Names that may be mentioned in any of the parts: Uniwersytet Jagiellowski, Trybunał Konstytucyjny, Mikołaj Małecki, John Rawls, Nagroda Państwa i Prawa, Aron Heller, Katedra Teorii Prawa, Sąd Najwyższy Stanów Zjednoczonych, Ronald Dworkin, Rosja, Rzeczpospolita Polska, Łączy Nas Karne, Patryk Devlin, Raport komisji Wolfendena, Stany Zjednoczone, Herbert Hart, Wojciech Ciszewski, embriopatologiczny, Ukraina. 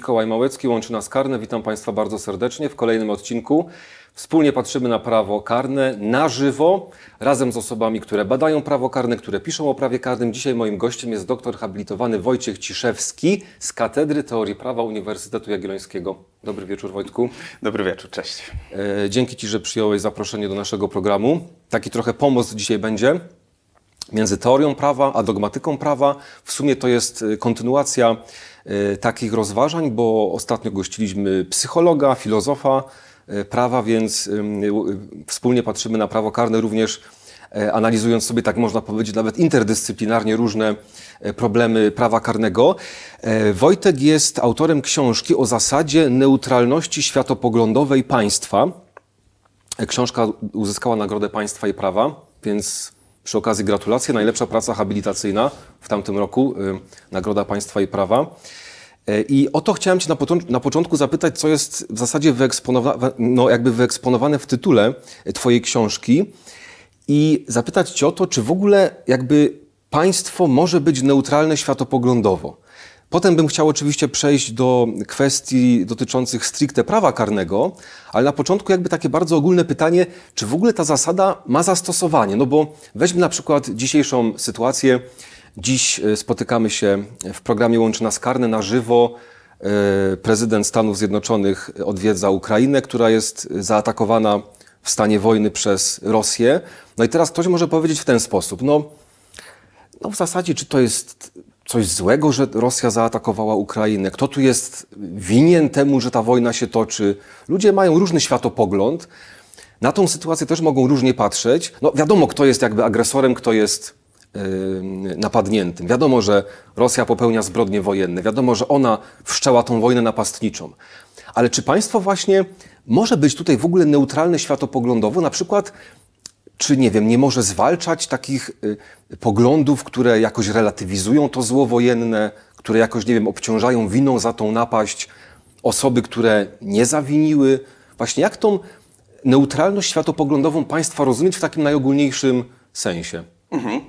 Mikołaj Małecki, Łączy Nas Karne. Witam Państwa bardzo serdecznie w kolejnym odcinku. Wspólnie patrzymy na prawo karne na żywo, razem z osobami, które badają prawo karne, które piszą o prawie karnym. Dzisiaj moim gościem jest doktor habilitowany Wojciech Ciszewski z Katedry Teorii Prawa Uniwersytetu Jagiellońskiego. Dobry wieczór, Wojtku. Dobry wieczór, cześć. Dzięki Ci, że przyjąłeś zaproszenie do naszego programu. Taki trochę pomost dzisiaj będzie między teorią prawa a dogmatyką prawa. W sumie to jest kontynuacja takich rozważań, bo ostatnio gościliśmy psychologa, filozofa prawa, więc wspólnie patrzymy na prawo karne również analizując sobie, tak można powiedzieć, nawet interdyscyplinarnie różne problemy prawa karnego. Wojtek jest autorem książki o zasadzie neutralności światopoglądowej państwa. Książka uzyskała Nagrodę Państwa i Prawa, więc przy okazji gratulacje. Najlepsza praca habilitacyjna w tamtym roku, Nagroda Państwa i Prawa. I o to chciałem Cię na początku zapytać, co jest w zasadzie wyeksponowane w tytule Twojej książki i zapytać Cię o to, czy w ogóle państwo może być neutralne światopoglądowo. Potem bym chciał oczywiście przejść do kwestii dotyczących stricte prawa karnego, ale na początku takie bardzo ogólne pytanie, czy w ogóle ta zasada ma zastosowanie? No bo weźmy na przykład dzisiejszą sytuację. Dziś spotykamy się w programie Łączy Nas Karne na żywo. Prezydent Stanów Zjednoczonych odwiedza Ukrainę, która jest zaatakowana w stanie wojny przez Rosję. No i teraz ktoś może powiedzieć w ten sposób, no w zasadzie czy to jest coś złego, że Rosja zaatakowała Ukrainę? Kto tu jest winien temu, że ta wojna się toczy? Ludzie mają różny światopogląd. Na tą sytuację też mogą różnie patrzeć. No wiadomo, kto jest agresorem, kto jest napadniętym. Wiadomo, że Rosja popełnia zbrodnie wojenne. Wiadomo, że ona wszczęła tą wojnę napastniczą. Ale czy państwo właśnie może być tutaj w ogóle neutralne światopoglądowo? Na przykład, czy nie wiem, nie może zwalczać takich poglądów, które jakoś relatywizują to zło wojenne, które jakoś, nie wiem, obciążają winą za tą napaść osoby, które nie zawiniły? Właśnie jak tą neutralność światopoglądową państwa rozumieć w takim najogólniejszym sensie? Mhm.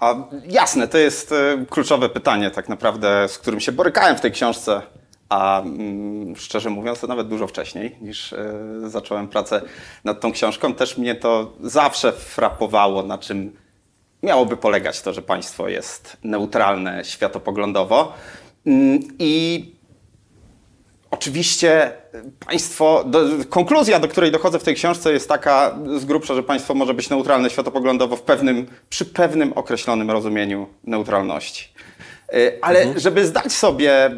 A jasne, to jest kluczowe pytanie tak naprawdę, z którym się borykałem w tej książce, a szczerze mówiąc to nawet dużo wcześniej niż zacząłem pracę nad tą książką. Też mnie to zawsze frapowało, na czym miałoby polegać to, że państwo jest neutralne światopoglądowo. I oczywiście państwo, konkluzja, do której dochodzę w tej książce jest taka z grubsza, że państwo może być neutralne światopoglądowo przy pewnym określonym rozumieniu neutralności. Ale żeby zdać sobie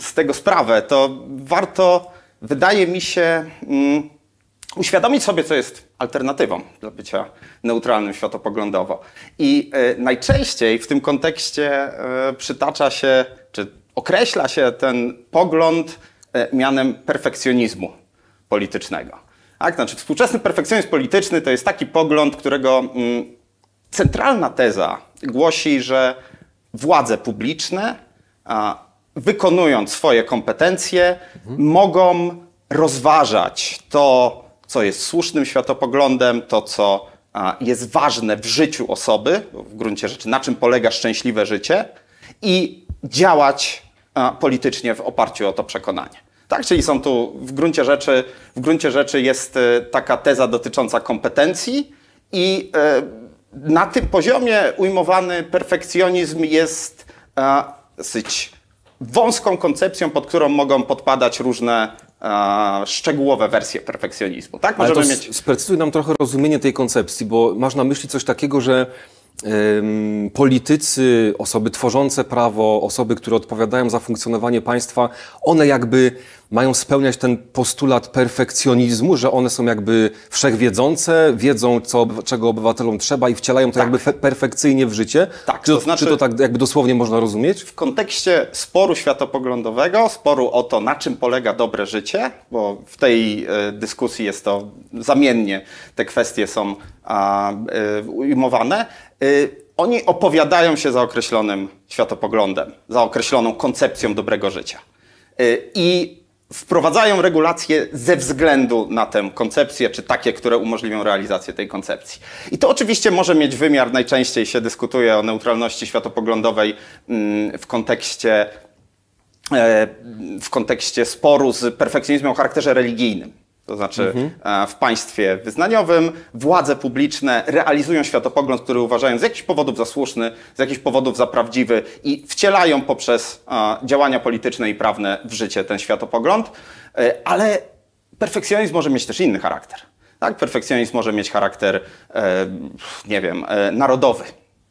z tego sprawę, to warto, wydaje mi się, uświadomić sobie, co jest alternatywą dla bycia neutralnym światopoglądowo. I najczęściej w tym kontekście przytacza się, czy określa się ten pogląd mianem perfekcjonizmu politycznego. Tak? Znaczy, współczesny perfekcjonizm polityczny to jest taki pogląd, którego centralna teza głosi, że władze publiczne, wykonując swoje kompetencje, mogą rozważać to, co jest słusznym światopoglądem, to, co jest ważne w życiu osoby, w gruncie rzeczy na czym polega szczęśliwe życie, i działać politycznie w oparciu o to przekonanie. Tak? Czyli są tu w gruncie rzeczy jest taka teza dotycząca kompetencji i na tym poziomie ujmowany perfekcjonizm jest dosyć wąską koncepcją, pod którą mogą podpadać różne szczegółowe wersje perfekcjonizmu. Tak? Możemy mieć... Sprecyzuj nam trochę rozumienie tej koncepcji, bo masz na myśli coś takiego, że politycy, osoby tworzące prawo, osoby, które odpowiadają za funkcjonowanie państwa, one mają spełniać ten postulat perfekcjonizmu, że one są wszechwiedzące, wiedzą, czego obywatelom trzeba i wcielają to perfekcyjnie w życie. Tak, czy to znaczy, czy to tak dosłownie można rozumieć? W kontekście sporu światopoglądowego, sporu o to, na czym polega dobre życie, bo w tej dyskusji jest to zamiennie, te kwestie są ujmowane, oni opowiadają się za określonym światopoglądem, za określoną koncepcją dobrego życia. I wprowadzają regulacje ze względu na tę koncepcję, czy takie, które umożliwią realizację tej koncepcji. I to oczywiście może mieć wymiar, najczęściej się dyskutuje o neutralności światopoglądowej w kontekście w kontekście sporu z perfekcjonizmem o charakterze religijnym. To znaczy w państwie wyznaniowym władze publiczne realizują światopogląd, który uważają z jakichś powodów za słuszny, z jakichś powodów za prawdziwy i wcielają poprzez działania polityczne i prawne w życie ten światopogląd, ale perfekcjonizm może mieć też inny charakter. Tak? Perfekcjonizm może mieć charakter, nie wiem, narodowy.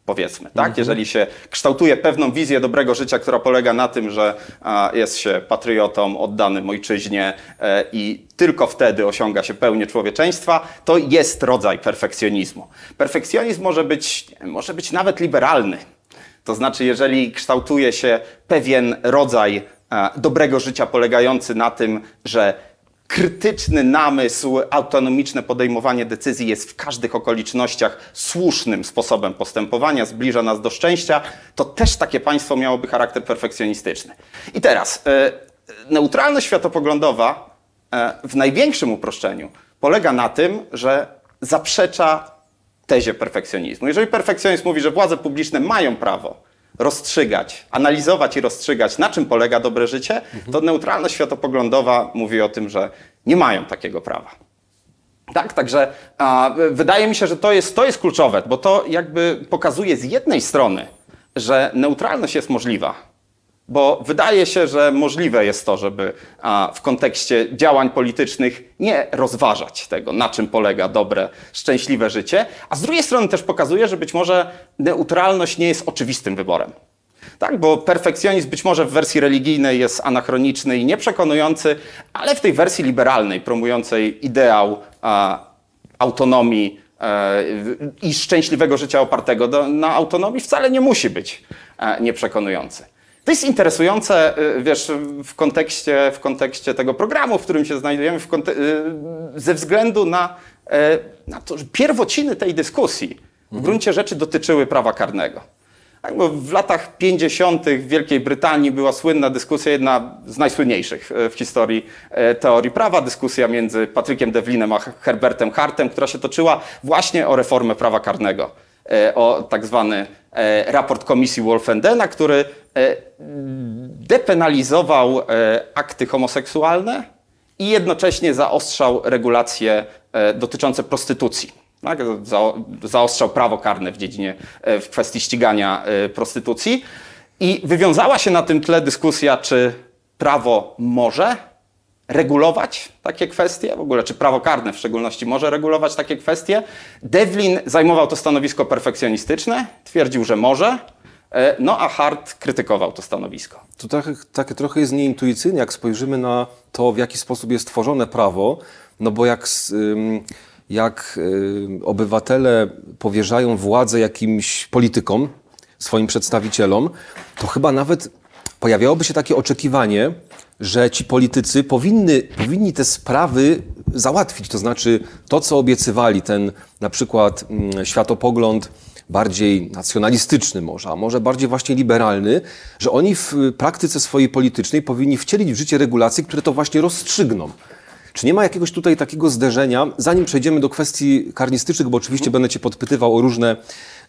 Powiedzmy, tak? Jeżeli się kształtuje pewną wizję dobrego życia, która polega na tym, że jest się patriotą oddanym ojczyźnie i tylko wtedy osiąga się pełnię człowieczeństwa, to jest rodzaj perfekcjonizmu. Perfekcjonizm może być nawet liberalny. To znaczy, jeżeli kształtuje się pewien rodzaj dobrego życia polegający na tym, że krytyczny namysł, autonomiczne podejmowanie decyzji jest w każdych okolicznościach słusznym sposobem postępowania, zbliża nas do szczęścia, to też takie państwo miałoby charakter perfekcjonistyczny. I teraz, neutralność światopoglądowa w największym uproszczeniu polega na tym, że zaprzecza tezie perfekcjonizmu. Jeżeli perfekcjonizm mówi, że władze publiczne mają prawo rozstrzygać, analizować i rozstrzygać, na czym polega dobre życie, to neutralność światopoglądowa mówi o tym, że nie mają takiego prawa. Tak, także wydaje mi się, że to jest kluczowe, bo to jakby pokazuje z jednej strony, że neutralność jest możliwa, bo wydaje się, że możliwe jest to, żeby w kontekście działań politycznych nie rozważać tego, na czym polega dobre, szczęśliwe życie, a z drugiej strony też pokazuje, że być może neutralność nie jest oczywistym wyborem. Tak, bo perfekcjonizm być może w wersji religijnej jest anachroniczny i nieprzekonujący, ale w tej wersji liberalnej, promującej ideał autonomii i szczęśliwego życia opartego na autonomii, wcale nie musi być nieprzekonujący. To jest interesujące, wiesz, w kontekście tego programu, w którym się znajdujemy, ze względu na to, że pierwociny tej dyskusji w gruncie rzeczy dotyczyły prawa karnego. Tak, bo w latach 50. w Wielkiej Brytanii była słynna dyskusja, jedna z najsłynniejszych w historii teorii prawa, dyskusja między Patrykiem Devlinem a Herbertem Hartem, która się toczyła właśnie o reformę prawa karnego, o tak zwany raport komisji Wolfendena, który depenalizował akty homoseksualne i jednocześnie zaostrzał regulacje dotyczące prostytucji. Tak? Zaostrzał prawo karne w dziedzinie, w kwestii ścigania prostytucji. I wywiązała się na tym tle dyskusja, czy prawo może regulować takie kwestie, w ogóle czy prawo karne w szczególności może regulować takie kwestie. Devlin zajmował to stanowisko perfekcjonistyczne, twierdził, że może, no a Hart krytykował to stanowisko. To takie trochę jest nieintuicyjne, jak spojrzymy na to, w jaki sposób jest tworzone prawo, no bo jak obywatele powierzają władzę jakimś politykom, swoim przedstawicielom, to chyba nawet pojawiałoby się takie oczekiwanie, że ci politycy powinni te sprawy załatwić. To znaczy to, co obiecywali, ten na przykład światopogląd bardziej nacjonalistyczny może, a może bardziej właśnie liberalny, że oni w praktyce swojej politycznej powinni wcielić w życie regulacje, które to właśnie rozstrzygną. Czy nie ma jakiegoś tutaj takiego zderzenia, zanim przejdziemy do kwestii karnistycznych, bo oczywiście będę cię podpytywał o różne,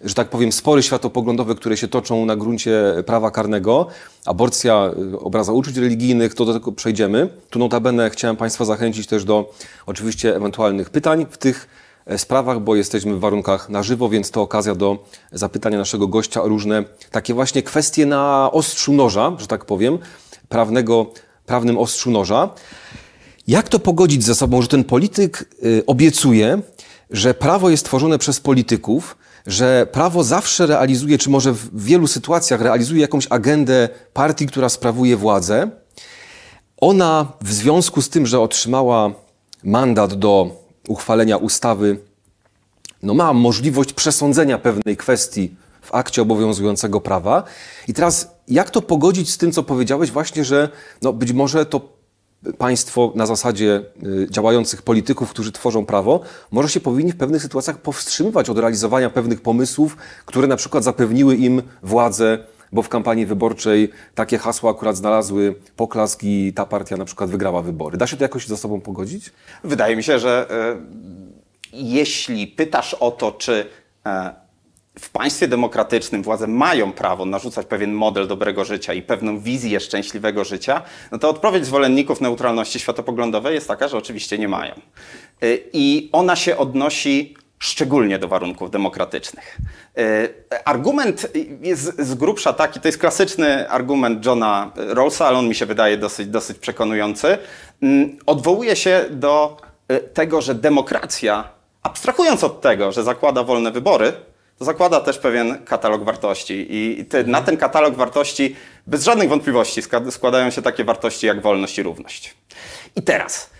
że tak powiem, spory światopoglądowe, które się toczą na gruncie prawa karnego, aborcja, obraza uczuć religijnych, to do tego przejdziemy. Tu notabene chciałem państwa zachęcić też do oczywiście ewentualnych pytań w tych sprawach, bo jesteśmy w warunkach na żywo, więc to okazja do zapytania naszego gościa o różne takie właśnie kwestie na ostrzu noża, że tak powiem, prawnym ostrzu noża. Jak to pogodzić ze sobą, że ten polityk obiecuje, że prawo jest tworzone przez polityków, że prawo zawsze realizuje, czy może w wielu sytuacjach realizuje jakąś agendę partii, która sprawuje władzę. Ona w związku z tym, że otrzymała mandat do uchwalenia ustawy, no ma możliwość przesądzenia pewnej kwestii w akcie obowiązującego prawa. I teraz jak to pogodzić z tym, co powiedziałeś właśnie, że no być może to państwo na zasadzie działających polityków, którzy tworzą prawo, może się powinni w pewnych sytuacjach powstrzymywać od realizowania pewnych pomysłów, które na przykład zapewniły im władzę, bo w kampanii wyborczej takie hasła akurat znalazły poklask i ta partia na przykład wygrała wybory. Da się to jakoś ze sobą pogodzić? Wydaje mi się, że jeśli pytasz o to, czy W państwie demokratycznym władze mają prawo narzucać pewien model dobrego życia i pewną wizję szczęśliwego życia, no to odpowiedź zwolenników neutralności światopoglądowej jest taka, że oczywiście nie mają. I ona się odnosi szczególnie do warunków demokratycznych. Argument jest z grubsza taki, to jest klasyczny argument Johna Rawlsa, ale on mi się wydaje dosyć przekonujący. Odwołuje się do tego, że demokracja, abstrahując od tego, że zakłada wolne wybory, to zakłada też pewien katalog wartości i na ten katalog wartości bez żadnych wątpliwości składają się takie wartości jak wolność i równość. I teraz,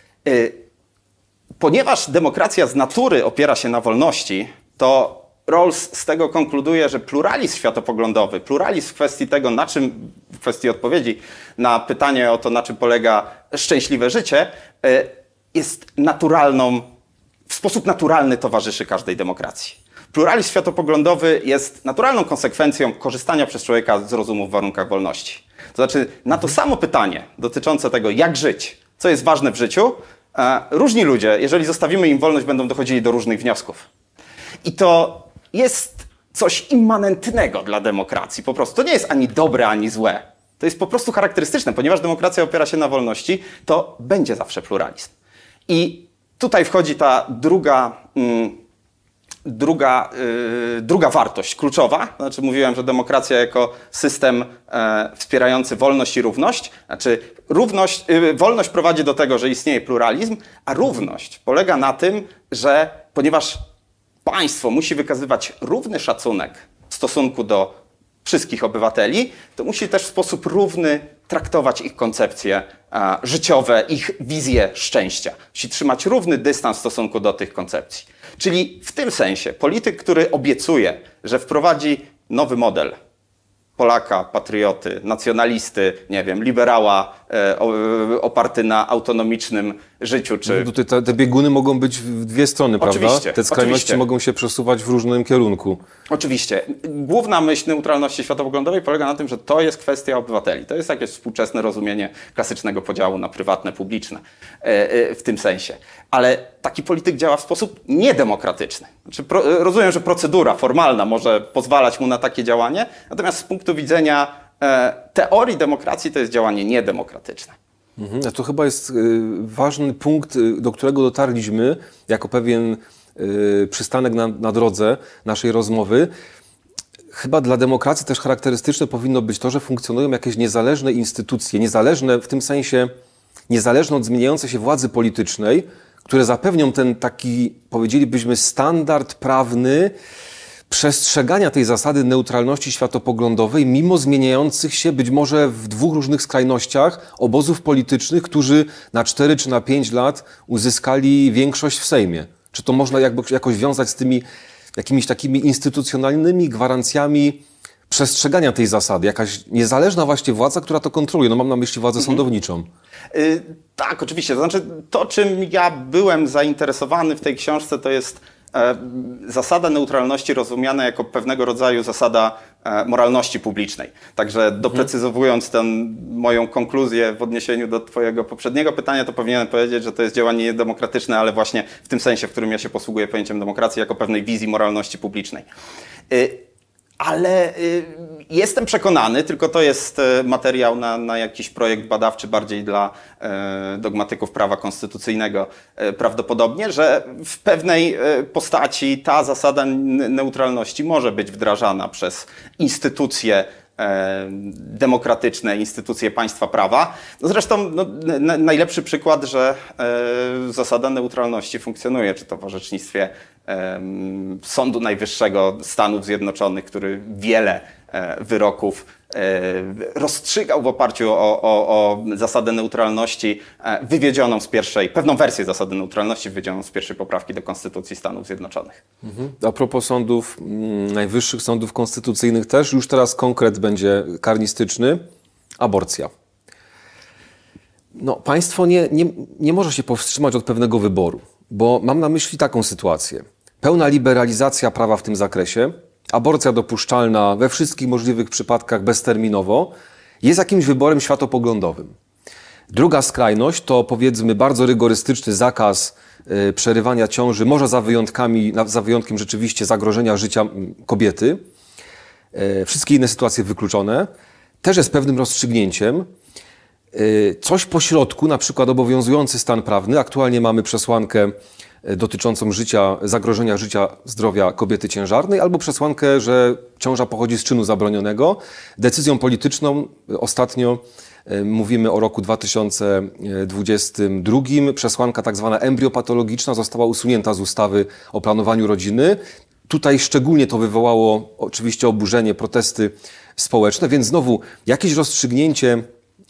ponieważ demokracja z natury opiera się na wolności, to Rawls z tego konkluduje, że pluralizm światopoglądowy, pluralizm w kwestii tego, na czym, w kwestii odpowiedzi na pytanie o to, na czym polega szczęśliwe życie, jest naturalną, w sposób naturalny towarzyszy każdej demokracji. Pluralizm światopoglądowy jest naturalną konsekwencją korzystania przez człowieka z rozumu w warunkach wolności. To znaczy na to samo pytanie dotyczące tego, jak żyć, co jest ważne w życiu, różni ludzie, jeżeli zostawimy im wolność, będą dochodzili do różnych wniosków. I to jest coś immanentnego dla demokracji. Po prostu to nie jest ani dobre, ani złe. To jest po prostu charakterystyczne. Ponieważ demokracja opiera się na wolności, to będzie zawsze pluralizm. I tutaj wchodzi ta druga wartość kluczowa, znaczy mówiłem, że demokracja jako system wspierający wolność i równość, znaczy wolność prowadzi do tego, że istnieje pluralizm, a równość polega na tym, że ponieważ państwo musi wykazywać równy szacunek w stosunku do wszystkich obywateli, to musi też w sposób równy traktować ich koncepcje życiowe, ich wizję szczęścia. Musi trzymać równy dystans w stosunku do tych koncepcji. Czyli w tym sensie polityk, który obiecuje, że wprowadzi nowy model Polaka, patrioty, nacjonalisty, nie wiem, liberała oparty na autonomicznym życiu. Czy... Tutaj te bieguny mogą być w dwie strony, prawda? Oczywiście, te skrajności mogą się przesuwać w różnym kierunku. Oczywiście. Główna myśl neutralności światopoglądowej polega na tym, że to jest kwestia obywateli. To jest jakieś współczesne rozumienie klasycznego podziału na prywatne, publiczne w tym sensie. Ale taki polityk działa w sposób niedemokratyczny. Znaczy, rozumiem, że procedura formalna może pozwalać mu na takie działanie, natomiast z punktu widzenia teorii demokracji to jest działanie niedemokratyczne. Mhm, to chyba jest ważny punkt, do którego dotarliśmy jako pewien przystanek na drodze naszej rozmowy. Chyba dla demokracji też charakterystyczne powinno być to, że funkcjonują jakieś niezależne instytucje, niezależne w tym sensie, niezależne od zmieniającej się władzy politycznej, które zapewnią ten taki, powiedzielibyśmy, standard prawny przestrzegania tej zasady neutralności światopoglądowej mimo zmieniających się być może w dwóch różnych skrajnościach obozów politycznych, którzy na 4 czy na 5 lat uzyskali większość w Sejmie. Czy to można jakoś wiązać z tymi jakimiś takimi instytucjonalnymi gwarancjami przestrzegania tej zasady? Jakaś niezależna właśnie władza, która to kontroluje. No mam na myśli władzę sądowniczą. Tak, oczywiście. To znaczy to, czym ja byłem zainteresowany w tej książce, to jest zasada neutralności rozumiana jako pewnego rodzaju zasada moralności publicznej. Także doprecyzowując tę moją konkluzję w odniesieniu do twojego poprzedniego pytania, to powinienem powiedzieć, że to jest działanie niedemokratyczne, ale właśnie w tym sensie, w którym ja się posługuję pojęciem demokracji jako pewnej wizji moralności publicznej. Ale jestem przekonany, tylko to jest materiał na jakiś projekt badawczy bardziej dla dogmatyków prawa konstytucyjnego prawdopodobnie, że w pewnej postaci ta zasada neutralności może być wdrażana przez instytucje demokratyczne, instytucje państwa prawa. No zresztą najlepszy przykład, że zasada neutralności funkcjonuje, czy to w orzecznictwie Sądu Najwyższego Stanów Zjednoczonych, który wiele wyroków rozstrzygał w oparciu o zasadę neutralności wywiedzioną z pierwszej, pewną wersję zasady neutralności wywiedzioną z pierwszej poprawki do Konstytucji Stanów Zjednoczonych. A propos sądów, najwyższych sądów konstytucyjnych też, już teraz konkret będzie karnistyczny, aborcja. No, państwo nie może się powstrzymać od pewnego wyboru, bo mam na myśli taką sytuację. Pełna liberalizacja prawa w tym zakresie, aborcja dopuszczalna we wszystkich możliwych przypadkach bezterminowo, jest jakimś wyborem światopoglądowym. Druga skrajność to, powiedzmy, bardzo rygorystyczny zakaz przerywania ciąży, może za wyjątkiem rzeczywiście zagrożenia życia kobiety. Wszystkie inne sytuacje wykluczone. Też jest pewnym rozstrzygnięciem. Coś pośrodku, na przykład obowiązujący stan prawny. Aktualnie mamy przesłankę dotyczącą zagrożenia życia, zdrowia kobiety ciężarnej, albo przesłankę, że ciąża pochodzi z czynu zabronionego. Decyzją polityczną ostatnio mówimy o roku 2022. Przesłanka tak zwana embriopatologiczna została usunięta z ustawy o planowaniu rodziny. Tutaj szczególnie to wywołało oczywiście oburzenie, protesty społeczne, więc znowu jakieś rozstrzygnięcie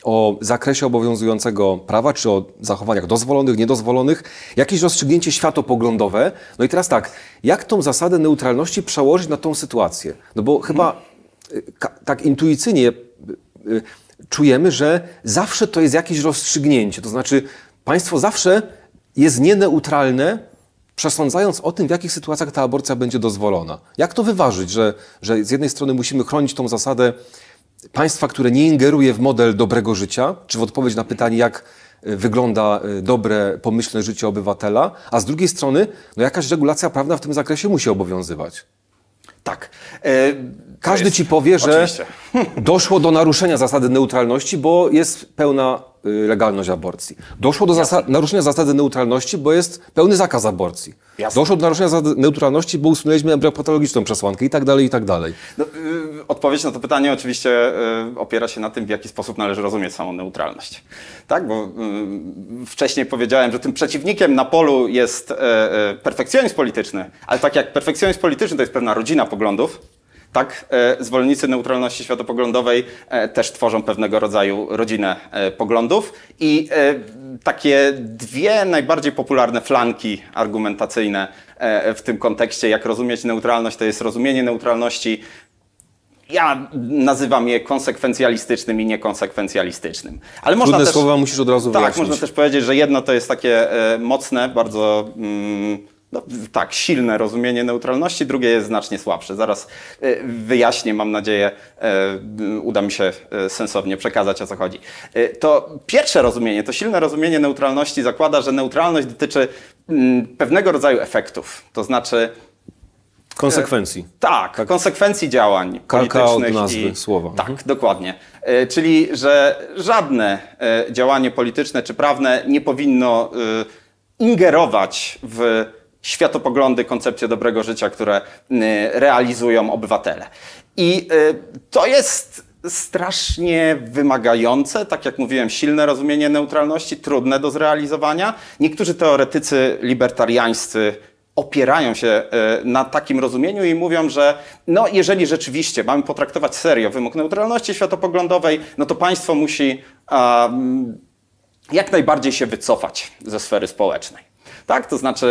o zakresie obowiązującego prawa, czy o zachowaniach dozwolonych, niedozwolonych, jakieś rozstrzygnięcie światopoglądowe. No i teraz tak, jak tą zasadę neutralności przełożyć na tą sytuację? No bo chyba tak intuicyjnie czujemy, że zawsze to jest jakieś rozstrzygnięcie. To znaczy państwo zawsze jest nieneutralne, przesądzając o tym, w jakich sytuacjach ta aborcja będzie dozwolona. Jak to wyważyć, że z jednej strony musimy chronić tą zasadę państwa, które nie ingeruje w model dobrego życia, czy w odpowiedź na pytanie, jak wygląda dobre, pomyślne życie obywatela, a z drugiej strony no jakaś regulacja prawna w tym zakresie musi obowiązywać. Tak. Każdy ci powie, że oczywiście doszło do naruszenia zasady neutralności, bo jest pełna legalność aborcji. Doszło do naruszenia zasady neutralności, bo jest pełny zakaz aborcji. Jasne. Doszło do naruszenia zasady neutralności, bo usunęliśmy embryopatologiczną przesłankę i tak dalej, i tak dalej. No, odpowiedź na to pytanie oczywiście opiera się na tym, w jaki sposób należy rozumieć samą neutralność. Tak? Bo wcześniej powiedziałem, że tym przeciwnikiem na polu jest perfekcjonizm polityczny, ale tak jak perfekcjonizm polityczny to jest pewna rodzina poglądów, tak, zwolennicy neutralności światopoglądowej też tworzą pewnego rodzaju rodzinę poglądów i takie dwie najbardziej popularne flanki argumentacyjne w tym kontekście, jak rozumieć neutralność, to jest rozumienie neutralności, ja nazywam je konsekwencjalistycznym i niekonsekwencjalistycznym. Ale można trudne też, słowa musisz od razu wyjaśnić. Tak, można też powiedzieć, że jedno to jest takie mocne, bardzo... No, tak, silne rozumienie neutralności, drugie jest znacznie słabsze. Zaraz wyjaśnię, mam nadzieję, uda mi się sensownie przekazać, o co chodzi. To pierwsze rozumienie, to silne rozumienie neutralności zakłada, że neutralność dotyczy pewnego rodzaju efektów, to znaczy... Konsekwencji. Tak, konsekwencji działań politycznych. Od nazwy, słowa. Tak, dokładnie. Czyli, że żadne działanie polityczne czy prawne nie powinno ingerować w światopoglądy, koncepcje dobrego życia, które realizują obywatele. I to jest strasznie wymagające, tak jak mówiłem, silne rozumienie neutralności, trudne do zrealizowania. Niektórzy teoretycy libertariańscy opierają się na takim rozumieniu i mówią, że no, jeżeli rzeczywiście mamy potraktować serio wymóg neutralności światopoglądowej, no to państwo musi jak najbardziej się wycofać ze sfery społecznej. Tak? To znaczy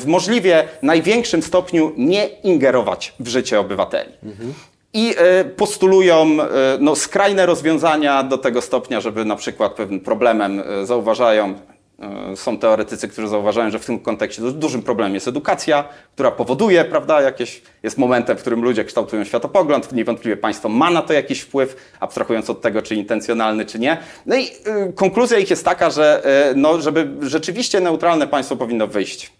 w możliwie największym stopniu nie ingerować w życie obywateli. I postulują no, skrajne rozwiązania do tego stopnia, żeby na przykład pewnym problemem zauważają, są teoretycy, którzy zauważają, że w tym kontekście dużym problemem jest edukacja, która powoduje, prawda, jakieś, jest momentem, w którym ludzie kształtują światopogląd, niewątpliwie państwo ma na to jakiś wpływ, abstrahując od tego, czy intencjonalny, czy nie. No i konkluzja ich jest taka, że no, żeby rzeczywiście neutralne państwo powinno wyjść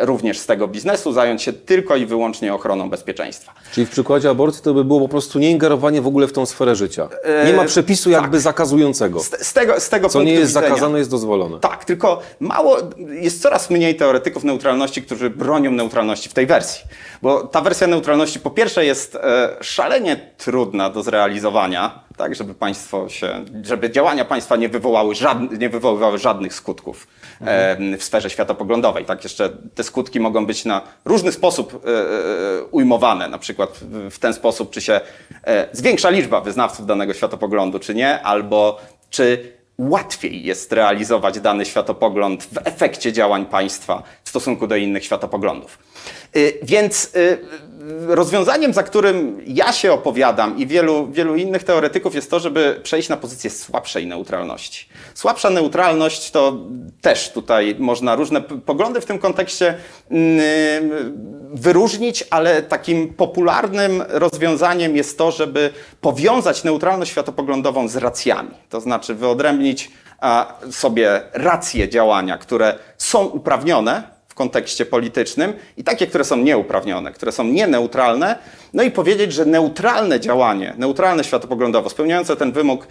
również z tego biznesu, zająć się tylko i wyłącznie ochroną bezpieczeństwa. Czyli w przykładzie aborcji to by było po prostu nieingerowanie w ogóle w tą sferę życia. Nie ma przepisu jakby zakazującego. Z tego co punktu nie jest widzenia zakazane, jest dozwolone. Tak, tylko mało, jest coraz mniej teoretyków neutralności, którzy bronią neutralności w tej wersji. Bo ta wersja neutralności po pierwsze jest szalenie trudna do zrealizowania, tak, żeby państwo się, żeby działania państwa nie wywoływały żadnych skutków w sferze światopoglądowej. Tak, jeszcze te skutki mogą być na różny sposób ujmowane, na przykład w ten sposób, czy się zwiększa liczba wyznawców danego światopoglądu, czy nie, albo czy łatwiej jest realizować dany światopogląd w efekcie działań państwa w stosunku do innych światopoglądów. Więc rozwiązaniem, za którym ja się opowiadam i wielu innych teoretyków, jest to, żeby przejść na pozycję słabszej neutralności. Słabsza neutralność to też tutaj można różne poglądy w tym kontekście wyróżnić, ale takim popularnym rozwiązaniem jest to, żeby powiązać neutralność światopoglądową z racjami. To znaczy wyodrębnić sobie racje działania, które są uprawnione w kontekście politycznym i takie, które są nieuprawnione, które są nieneutralne, no i powiedzieć, że neutralne działanie, neutralne światopoglądowo, spełniające ten wymóg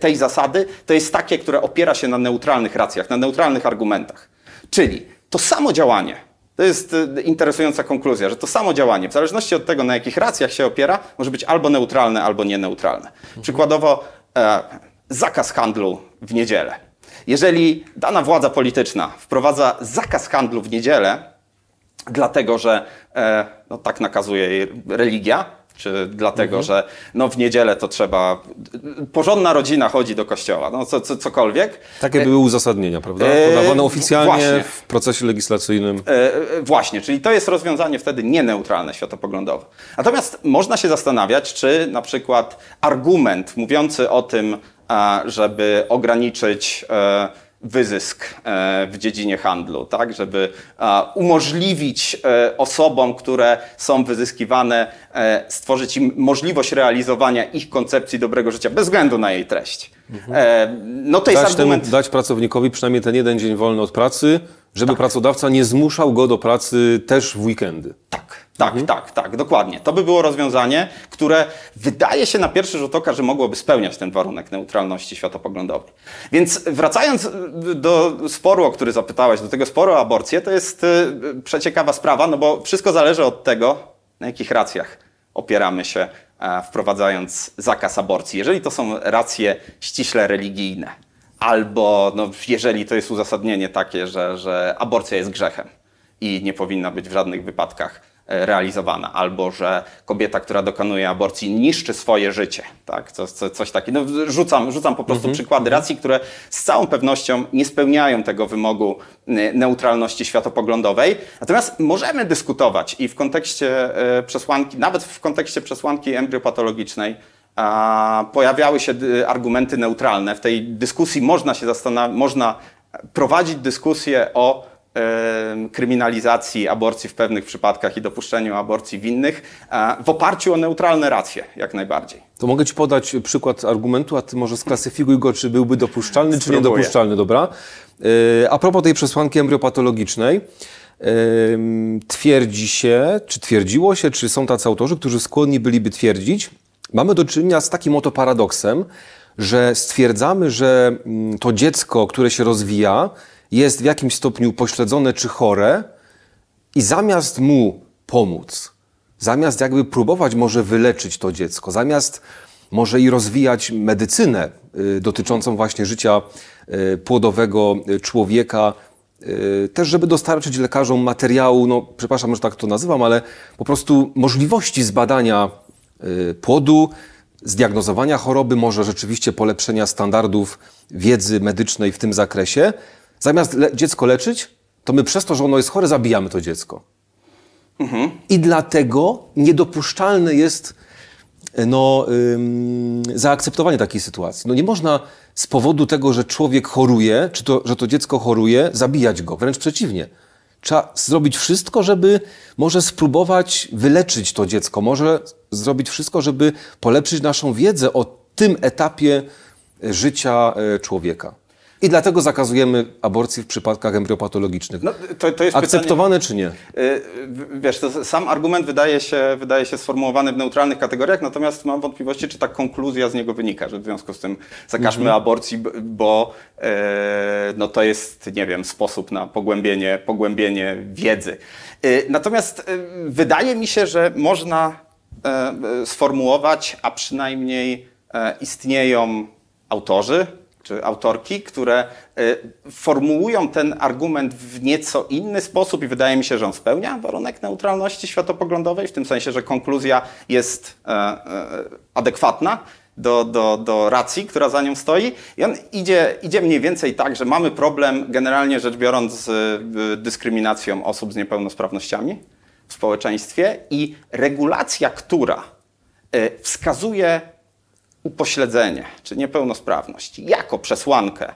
tej zasady, to jest takie, które opiera się na neutralnych racjach, na neutralnych argumentach. Czyli to samo działanie, to jest interesująca konkluzja, że to samo działanie, w zależności od tego, na jakich racjach się opiera, może być albo neutralne, albo nieneutralne. Przykładowo zakaz handlu w niedzielę. Jeżeli dana władza polityczna wprowadza zakaz handlu w niedzielę, dlatego że no, tak nakazuje jej religia, czy dlatego, że no, w niedzielę to trzeba... Porządna rodzina chodzi do kościoła, no cokolwiek. Takie były uzasadnienia, prawda? Podawane oficjalnie właśnie w procesie legislacyjnym. Właśnie, czyli to jest rozwiązanie wtedy nieneutralne światopoglądowo. Natomiast można się zastanawiać, czy na przykład argument mówiący o tym, żeby ograniczyć wyzysk w dziedzinie handlu, tak, żeby umożliwić osobom, które są wyzyskiwane, stworzyć im możliwość realizowania ich koncepcji dobrego życia, bez względu na jej treść. No to jest argument... Dać pracownikowi przynajmniej ten jeden dzień wolny od pracy, żeby pracodawca nie zmuszał go do pracy też w weekendy. Tak, dokładnie. To by było rozwiązanie, które wydaje się na pierwszy rzut oka, że mogłoby spełniać ten warunek neutralności światopoglądowej. Więc wracając do sporu, o który zapytałeś, do tego sporu o aborcję, to jest przeciekawa sprawa, no bo wszystko zależy od tego, na jakich racjach opieramy się, wprowadzając zakaz aborcji. Jeżeli to są racje ściśle religijne, albo no, jeżeli to jest uzasadnienie takie, że aborcja jest grzechem i nie powinna być w żadnych wypadkach realizowana, albo że kobieta, która dokonuje aborcji, niszczy swoje życie. Tak? Coś takiego. No, rzucam po prostu przykłady racji, które z całą pewnością nie spełniają tego wymogu neutralności światopoglądowej. Natomiast możemy dyskutować i w kontekście przesłanki, nawet w kontekście przesłanki embriopatologicznej, pojawiały się argumenty neutralne. W tej dyskusji można się zastanawiać, można prowadzić dyskusję o kryminalizacji aborcji w pewnych przypadkach i dopuszczeniu aborcji w innych w oparciu o neutralne racje, jak najbardziej. To mogę Ci podać przykład argumentu, a Ty może sklasyfikuj go, czy byłby dopuszczalny, czy niedopuszczalny, dobra? A propos tej przesłanki embriopatologicznej, twierdzi się, czy twierdziło się, czy są tacy autorzy, którzy skłonni byliby twierdzić, mamy do czynienia z takim oto paradoksem, że stwierdzamy, że to dziecko, które się rozwija, jest w jakimś stopniu pośledzone czy chore i zamiast mu pomóc, zamiast jakby próbować może wyleczyć to dziecko, zamiast może i rozwijać medycynę dotyczącą właśnie życia płodowego człowieka, też żeby dostarczyć lekarzom materiału, no przepraszam, że tak to nazywam, ale po prostu możliwości zbadania płodu, zdiagnozowania choroby, może rzeczywiście polepszenia standardów wiedzy medycznej w tym zakresie. Zamiast dziecko leczyć, to my przez to, że ono jest chore, zabijamy to dziecko. I dlatego niedopuszczalne jest zaakceptowanie takiej sytuacji. No nie można z powodu tego, że człowiek choruje, czy to, że to dziecko choruje, zabijać go. Wręcz przeciwnie. Trzeba zrobić wszystko, żeby może spróbować wyleczyć to dziecko. Może zrobić wszystko, żeby polepszyć naszą wiedzę o tym etapie życia człowieka. I dlatego zakazujemy aborcji w przypadkach embriopatologicznych. No, to jest akceptowane pytanie, czy nie? Wiesz, to sam argument wydaje się sformułowany w neutralnych kategoriach, natomiast mam wątpliwości, czy ta konkluzja z niego wynika, że w związku z tym zakażmy aborcji, bo no to jest, nie wiem, sposób na pogłębienie wiedzy. Natomiast wydaje mi się, że można sformułować, a przynajmniej istnieją autorzy, czy autorki, które formułują ten argument w nieco inny sposób i wydaje mi się, że on spełnia warunek neutralności światopoglądowej, w tym sensie, że konkluzja jest adekwatna do racji, która za nią stoi. I on idzie mniej więcej tak, że mamy problem generalnie rzecz biorąc z dyskryminacją osób z niepełnosprawnościami w społeczeństwie i regulacja, która wskazuje upośledzenie czy niepełnosprawność jako przesłankę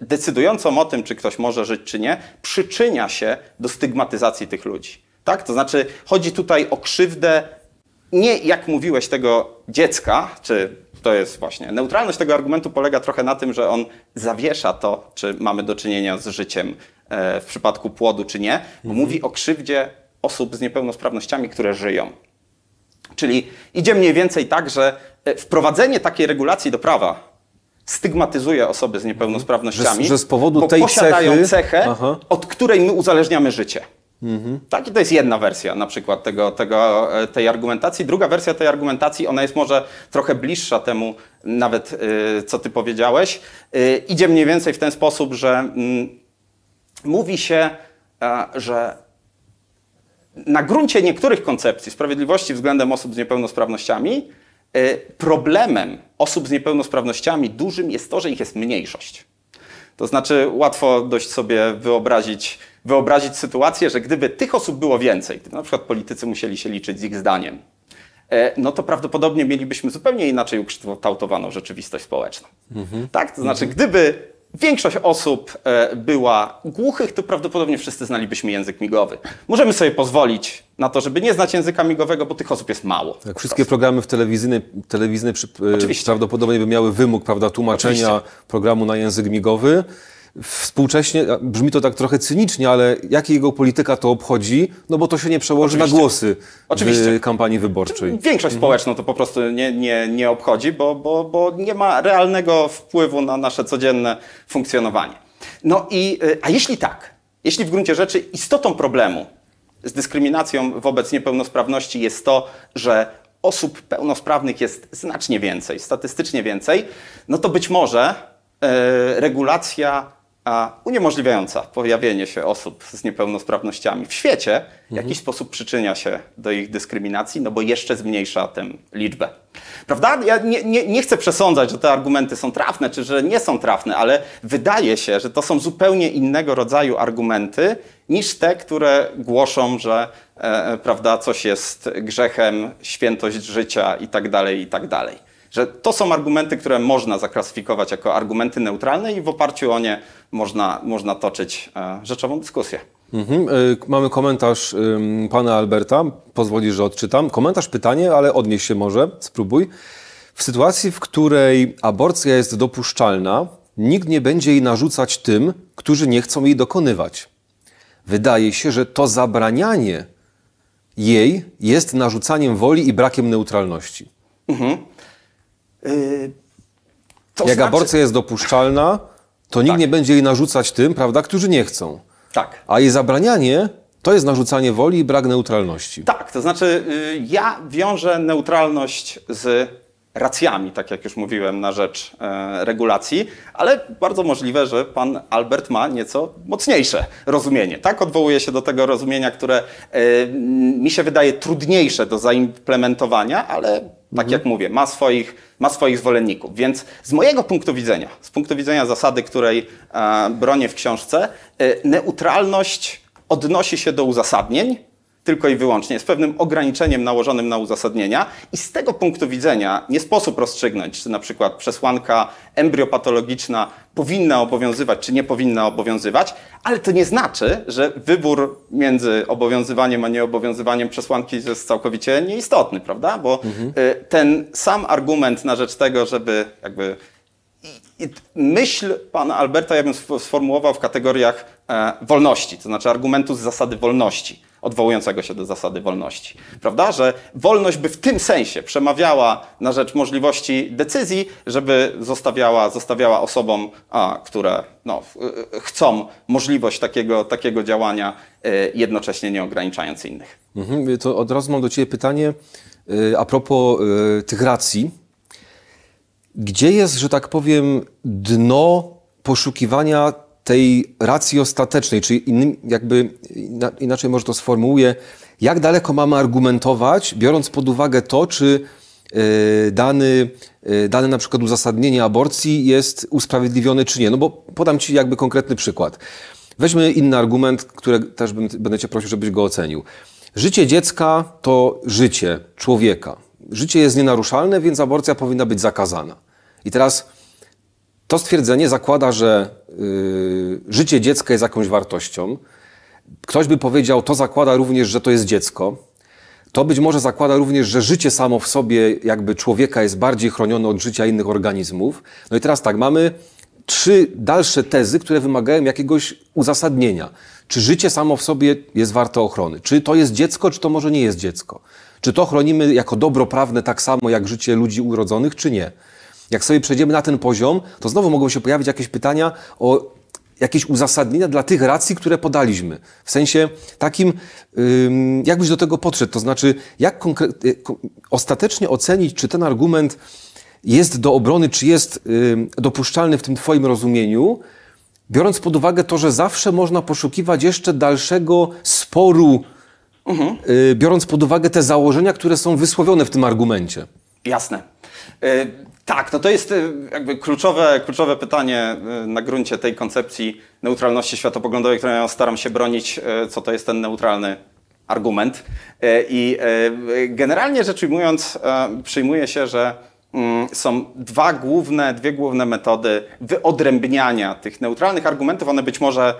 decydującą o tym, czy ktoś może żyć, czy nie, przyczynia się do stygmatyzacji tych ludzi. Tak? To znaczy chodzi tutaj o krzywdę nie jak mówiłeś tego dziecka, czy to jest właśnie... Neutralność tego argumentu polega trochę na tym, że on zawiesza to, czy mamy do czynienia z życiem w przypadku płodu, czy nie, bo mówi o krzywdzie osób z niepełnosprawnościami, które żyją. Czyli idzie mniej więcej tak, że wprowadzenie takiej regulacji do prawa stygmatyzuje osoby z niepełnosprawnościami, że z powodu bo tej posiadają cechę, od której my uzależniamy życie. Tak, i to jest jedna wersja na przykład tej argumentacji. Druga wersja tej argumentacji, ona jest może trochę bliższa temu nawet, co ty powiedziałeś. Idzie mniej więcej w ten sposób, że mówi się, że na gruncie niektórych koncepcji sprawiedliwości względem osób z niepełnosprawnościami problemem osób z niepełnosprawnościami dużym jest to, że ich jest mniejszość. To znaczy łatwo dość sobie wyobrazić sytuację, że gdyby tych osób było więcej, gdyby na przykład politycy musieli się liczyć z ich zdaniem, no to prawdopodobnie mielibyśmy zupełnie inaczej ukształtowaną rzeczywistość społeczną. Tak? To znaczy gdyby większość osób była głuchych, to prawdopodobnie wszyscy znalibyśmy język migowy. Możemy sobie pozwolić na to, żeby nie znać języka migowego, bo tych osób jest mało. Tak, wszystkie programy telewizyjne prawdopodobnie by miały wymóg, prawda, tłumaczenia programu na język migowy. Współcześnie, brzmi to tak trochę cynicznie, ale jak jego polityka to obchodzi? No bo to się nie przełoży na głosy w kampanii wyborczej. Większość społeczną to po prostu nie obchodzi, bo nie ma realnego wpływu na nasze codzienne funkcjonowanie. No i, a jeśli tak, jeśli w gruncie rzeczy istotą problemu z dyskryminacją wobec niepełnosprawności jest to, że osób pełnosprawnych jest znacznie więcej, statystycznie więcej, no to być może regulacja uniemożliwiająca pojawienie się osób z niepełnosprawnościami w świecie w jakiś sposób przyczynia się do ich dyskryminacji, no bo jeszcze zmniejsza tę liczbę. Prawda? Ja nie chcę przesądzać, że te argumenty są trafne, czy że nie są trafne, ale wydaje się, że to są zupełnie innego rodzaju argumenty niż te, które głoszą, że prawda, coś jest grzechem, świętość życia i tak dalej, i tak dalej. Że to są argumenty, które można zaklasyfikować jako argumenty neutralne i w oparciu o nie można toczyć rzeczową dyskusję. Mamy komentarz pana Alberta. Pozwolisz, że odczytam. Komentarz, pytanie, ale odnieś się może. Spróbuj. W sytuacji, w której aborcja jest dopuszczalna, nikt nie będzie jej narzucać tym, którzy nie chcą jej dokonywać. Wydaje się, że to zabranianie jej jest narzucaniem woli i brakiem neutralności. Jak aborcja jest dopuszczalna, to nikt nie będzie jej narzucać tym, prawda, którzy nie chcą. Tak. A jej zabranianie to jest narzucanie woli i brak neutralności. Tak, to znaczy ja wiążę neutralność z racjami, tak jak już mówiłem, na rzecz regulacji, ale bardzo możliwe, że pan Albert ma nieco mocniejsze rozumienie. Tak, odwołuje się do tego rozumienia, które mi się wydaje trudniejsze do zaimplementowania, ale tak jak mówię, ma swoich zwolenników. Więc z mojego punktu widzenia, z punktu widzenia zasady, której bronię w książce, neutralność odnosi się do uzasadnień, tylko i wyłącznie, z pewnym ograniczeniem nałożonym na uzasadnienia i z tego punktu widzenia nie sposób rozstrzygnąć, czy na przykład przesłanka embriopatologiczna powinna obowiązywać, czy nie powinna obowiązywać, ale to nie znaczy, że wybór między obowiązywaniem a nieobowiązywaniem przesłanki jest całkowicie nieistotny, prawda? Bo ten sam argument na rzecz tego, żeby jakby... I myśl pana Alberta ja bym sformułował w kategoriach wolności, to znaczy argumentu z zasady wolności, odwołującego się do zasady wolności. Prawda? Że wolność by w tym sensie przemawiała na rzecz możliwości decyzji, żeby zostawiała osobom, które chcą możliwość takiego działania, jednocześnie nie ograniczając innych. To od razu mam do ciebie pytanie a propos tych racji. Gdzie jest, że tak powiem, dno poszukiwania tej racji ostatecznej? Czyli inaczej może to sformułuję, jak daleko mamy argumentować, biorąc pod uwagę to, czy dane na przykład uzasadnienie aborcji jest usprawiedliwione, czy nie? No bo podam ci jakby konkretny przykład. Weźmy inny argument, który też będę cię prosił, żebyś go ocenił. Życie dziecka to życie człowieka. Życie jest nienaruszalne, więc aborcja powinna być zakazana. I teraz to stwierdzenie zakłada, że życie dziecka jest jakąś wartością. Ktoś by powiedział, to zakłada również, że to jest dziecko. To być może zakłada również, że życie samo w sobie jakby człowieka jest bardziej chronione od życia innych organizmów. No i teraz tak, mamy trzy dalsze tezy, które wymagają jakiegoś uzasadnienia. Czy życie samo w sobie jest warte ochrony? Czy to jest dziecko, czy to może nie jest dziecko? Czy to chronimy jako dobro prawne tak samo jak życie ludzi urodzonych, czy nie? Jak sobie przejdziemy na ten poziom, to znowu mogą się pojawić jakieś pytania o jakieś uzasadnienia dla tych racji, które podaliśmy. W sensie takim, jakbyś do tego podszedł, to znaczy jak ostatecznie ocenić, czy ten argument jest do obrony, czy jest dopuszczalny w tym twoim rozumieniu, biorąc pod uwagę to, że zawsze można poszukiwać jeszcze dalszego sporu, biorąc pod uwagę te założenia, które są wysłowione w tym argumencie. Jasne. Tak, no to jest jakby kluczowe pytanie na gruncie tej koncepcji neutralności światopoglądowej, którą ja staram się bronić, co to jest ten neutralny argument. I generalnie rzecz ujmując, przyjmuje się, że są dwie główne metody wyodrębniania tych neutralnych argumentów. One być może,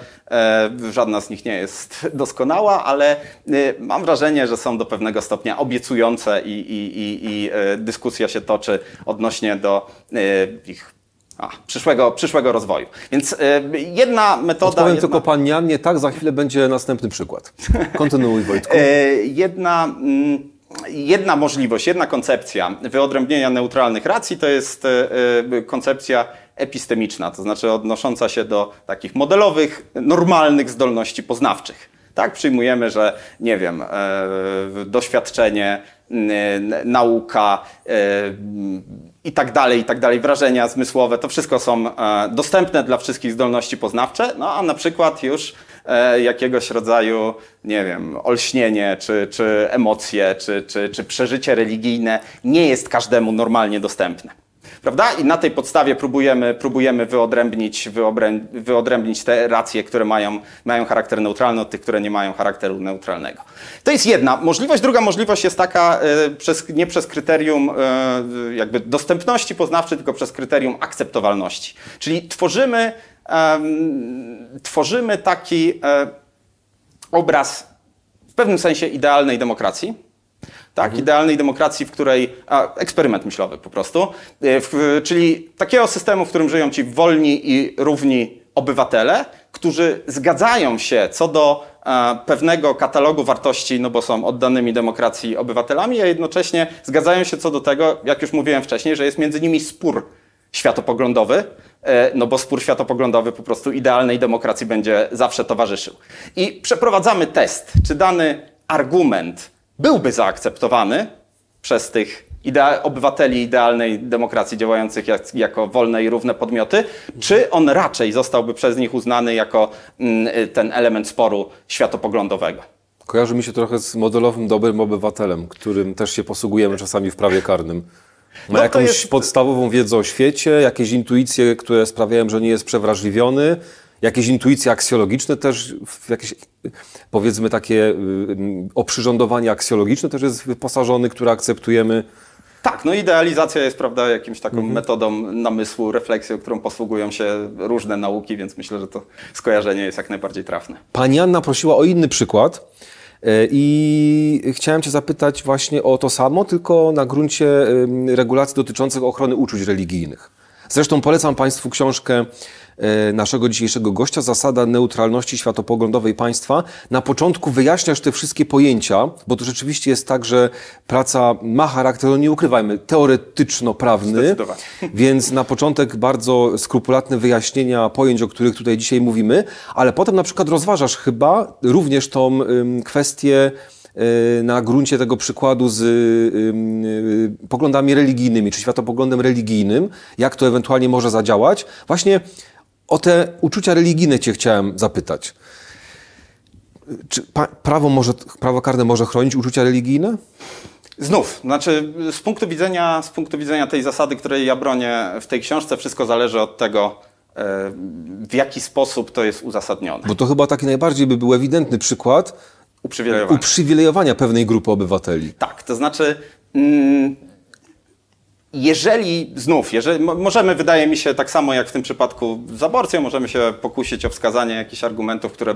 żadna z nich nie jest doskonała, ale mam wrażenie, że są do pewnego stopnia obiecujące i dyskusja się toczy odnośnie do ich przyszłego rozwoju. Więc jedna metoda... Odpowiem tylko pani Annie, tak, za chwilę będzie następny przykład. Kontynuuj, Wojtku. Jedna możliwość, jedna koncepcja wyodrębnienia neutralnych racji to jest koncepcja epistemiczna, to znaczy odnosząca się do takich modelowych, normalnych zdolności poznawczych. Tak, przyjmujemy, że nie wiem, doświadczenie, nauka i tak dalej, wrażenia zmysłowe, to wszystko są dostępne dla wszystkich zdolności poznawcze, no a na przykład już jakiegoś rodzaju, nie wiem, olśnienie, czy emocje, czy przeżycie religijne nie jest każdemu normalnie dostępne. Prawda? I na tej podstawie próbujemy wyodrębnić te racje, które mają charakter neutralny od tych, które nie mają charakteru neutralnego. To jest jedna możliwość. Druga możliwość jest taka, nie przez kryterium jakby dostępności poznawczej, tylko przez kryterium akceptowalności. Czyli tworzymy taki obraz w pewnym sensie idealnej demokracji, tak, idealnej demokracji, w której eksperyment myślowy po prostu, czyli takiego systemu, w którym żyją ci wolni i równi obywatele, którzy zgadzają się co do pewnego katalogu wartości, no bo są oddanymi demokracji obywatelami, a jednocześnie zgadzają się co do tego, jak już mówiłem wcześniej, że jest między nimi spór światopoglądowy, no bo spór światopoglądowy po prostu idealnej demokracji będzie zawsze towarzyszył. I przeprowadzamy test, czy dany argument byłby zaakceptowany przez tych obywateli idealnej demokracji działających jako wolne i równe podmioty, czy on raczej zostałby przez nich uznany jako ten element sporu światopoglądowego. Kojarzy mi się trochę z modelowym dobrym obywatelem, którym też się posługujemy czasami w prawie karnym. Ma jakąś podstawową wiedzę o świecie, jakieś intuicje, które sprawiają, że nie jest przewrażliwiony, jakieś intuicje aksjologiczne też, jakieś, powiedzmy takie oprzyrządowanie aksjologiczne też jest wyposażony, które akceptujemy. Tak, no idealizacja jest, prawda, jakimś taką metodą namysłu, refleksją, którą posługują się różne nauki, więc myślę, że to skojarzenie jest jak najbardziej trafne. Pani Anna prosiła o inny przykład. I chciałem cię zapytać właśnie o to samo, tylko na gruncie regulacji dotyczących ochrony uczuć religijnych. Zresztą polecam państwu książkę naszego dzisiejszego gościa, Zasada neutralności światopoglądowej państwa. Na początku wyjaśniasz te wszystkie pojęcia, bo to rzeczywiście jest tak, że praca ma charakter, no nie ukrywajmy, teoretyczno-prawny, więc na początek bardzo skrupulatne wyjaśnienia pojęć, o których tutaj dzisiaj mówimy, ale potem na przykład rozważasz chyba również tą kwestię na gruncie tego przykładu z poglądami religijnymi, czy światopoglądem religijnym, jak to ewentualnie może zadziałać. Właśnie o te uczucia religijne cię chciałem zapytać. Czy prawo karne może chronić uczucia religijne? Znów, znaczy z punktu widzenia tej zasady, której ja bronię w tej książce, wszystko zależy od tego, w jaki sposób to jest uzasadnione. Bo to chyba taki najbardziej by był ewidentny przykład uprzywilejowania pewnej grupy obywateli. Tak, to znaczy... Jeżeli możemy, wydaje mi się, tak samo jak w tym przypadku z aborcją, możemy się pokusić o wskazanie jakichś argumentów, które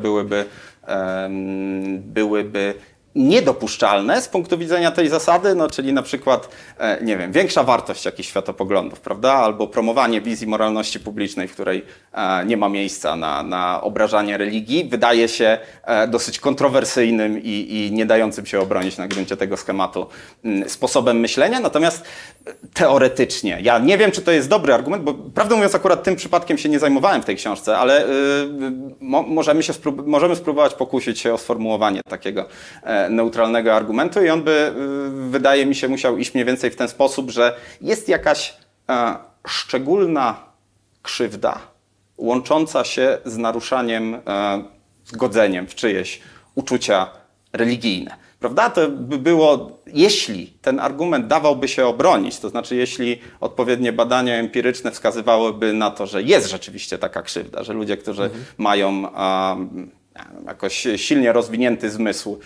byłyby niedopuszczalne z punktu widzenia tej zasady, no, czyli na przykład, nie wiem, większa wartość jakichś światopoglądów, prawda? Albo promowanie wizji moralności publicznej, w której nie ma miejsca na obrażanie religii, wydaje się dosyć kontrowersyjnym i nie dającym się obronić na gruncie tego schematu sposobem myślenia. Natomiast teoretycznie, ja nie wiem, czy to jest dobry argument, bo prawdę mówiąc akurat tym przypadkiem się nie zajmowałem w tej książce, ale możemy spróbować pokusić się o sformułowanie takiego neutralnego argumentu i on by, wydaje mi się, musiał iść mniej więcej w ten sposób, że jest jakaś szczególna krzywda łącząca się z naruszaniem, z godzeniem w czyjeś uczucia religijne. Prawda? To by było, jeśli ten argument dawałby się obronić, to znaczy jeśli odpowiednie badania empiryczne wskazywałyby na to, że jest rzeczywiście taka krzywda, że ludzie, którzy mają jakoś silnie rozwinięty zmysł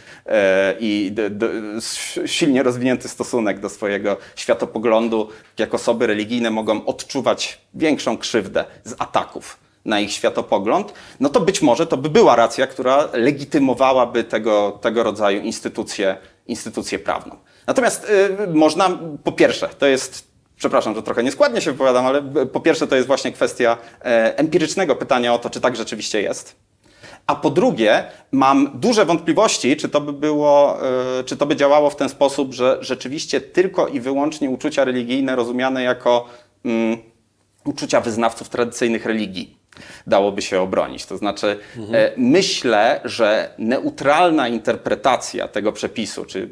i silnie rozwinięty stosunek do swojego światopoglądu, jak osoby religijne mogą odczuwać większą krzywdę z ataków na ich światopogląd, no to być może to by była racja, która legitymowałaby tego rodzaju instytucję prawną. Natomiast można, po pierwsze, to jest, przepraszam, że trochę nieskładnie się wypowiadam, ale po pierwsze to jest właśnie kwestia empirycznego pytania o to, czy tak rzeczywiście jest. A po drugie, mam duże wątpliwości, czy to by działało w ten sposób, że rzeczywiście tylko i wyłącznie uczucia religijne rozumiane jako uczucia wyznawców tradycyjnych religii dałoby się obronić. To znaczy, myślę, że neutralna interpretacja tego przepisu, czy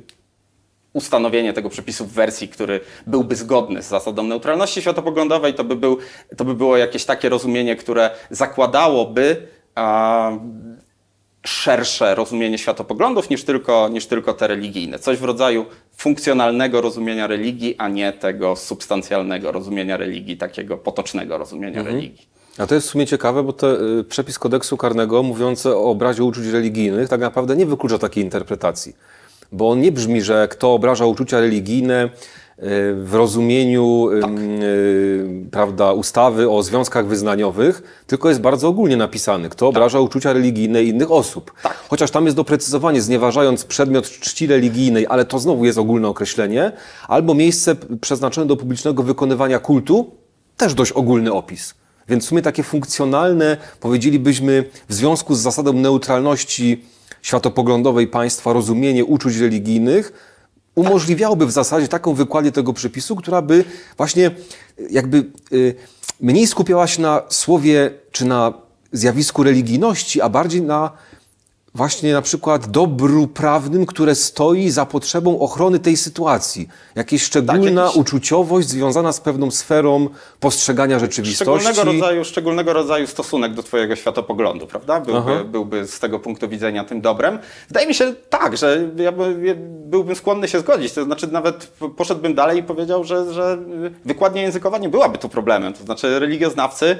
ustanowienie tego przepisu w wersji, który byłby zgodny z zasadą neutralności światopoglądowej, to by było jakieś takie rozumienie, które zakładałoby szersze rozumienie światopoglądów niż tylko te religijne. Coś w rodzaju funkcjonalnego rozumienia religii, a nie tego substancjalnego rozumienia religii, takiego potocznego rozumienia religii. A to jest w sumie ciekawe, bo przepis kodeksu karnego mówiący o obrazie uczuć religijnych tak naprawdę nie wyklucza takiej interpretacji. Bo on nie brzmi, że kto obraża uczucia religijne w rozumieniu prawda, ustawy o związkach wyznaniowych, tylko jest bardzo ogólnie napisany, kto obraża uczucia religijne innych osób. Tak. Chociaż tam jest doprecyzowanie, znieważając przedmiot czci religijnej, ale to znowu jest ogólne określenie, albo miejsce przeznaczone do publicznego wykonywania kultu, też dość ogólny opis. Więc w sumie takie funkcjonalne, powiedzielibyśmy, w związku z zasadą neutralności światopoglądowej państwa rozumienie uczuć religijnych umożliwiałoby w zasadzie taką wykładnię tego przepisu, która by właśnie jakby mniej skupiała się na słowie czy na zjawisku religijności, a bardziej na właśnie na przykład dobru prawnym, które stoi za potrzebą ochrony tej sytuacji. Jakaś szczególna uczuciowość związana z pewną sferą postrzegania rzeczywistości. Szczególnego rodzaju stosunek do twojego światopoglądu, prawda? Byłby z tego punktu widzenia tym dobrem. Wydaje mi się tak, że ja byłbym skłonny się zgodzić. To znaczy nawet poszedłbym dalej i powiedział, że wykładnia językowa nie byłaby tu problemem. To znaczy religioznawcy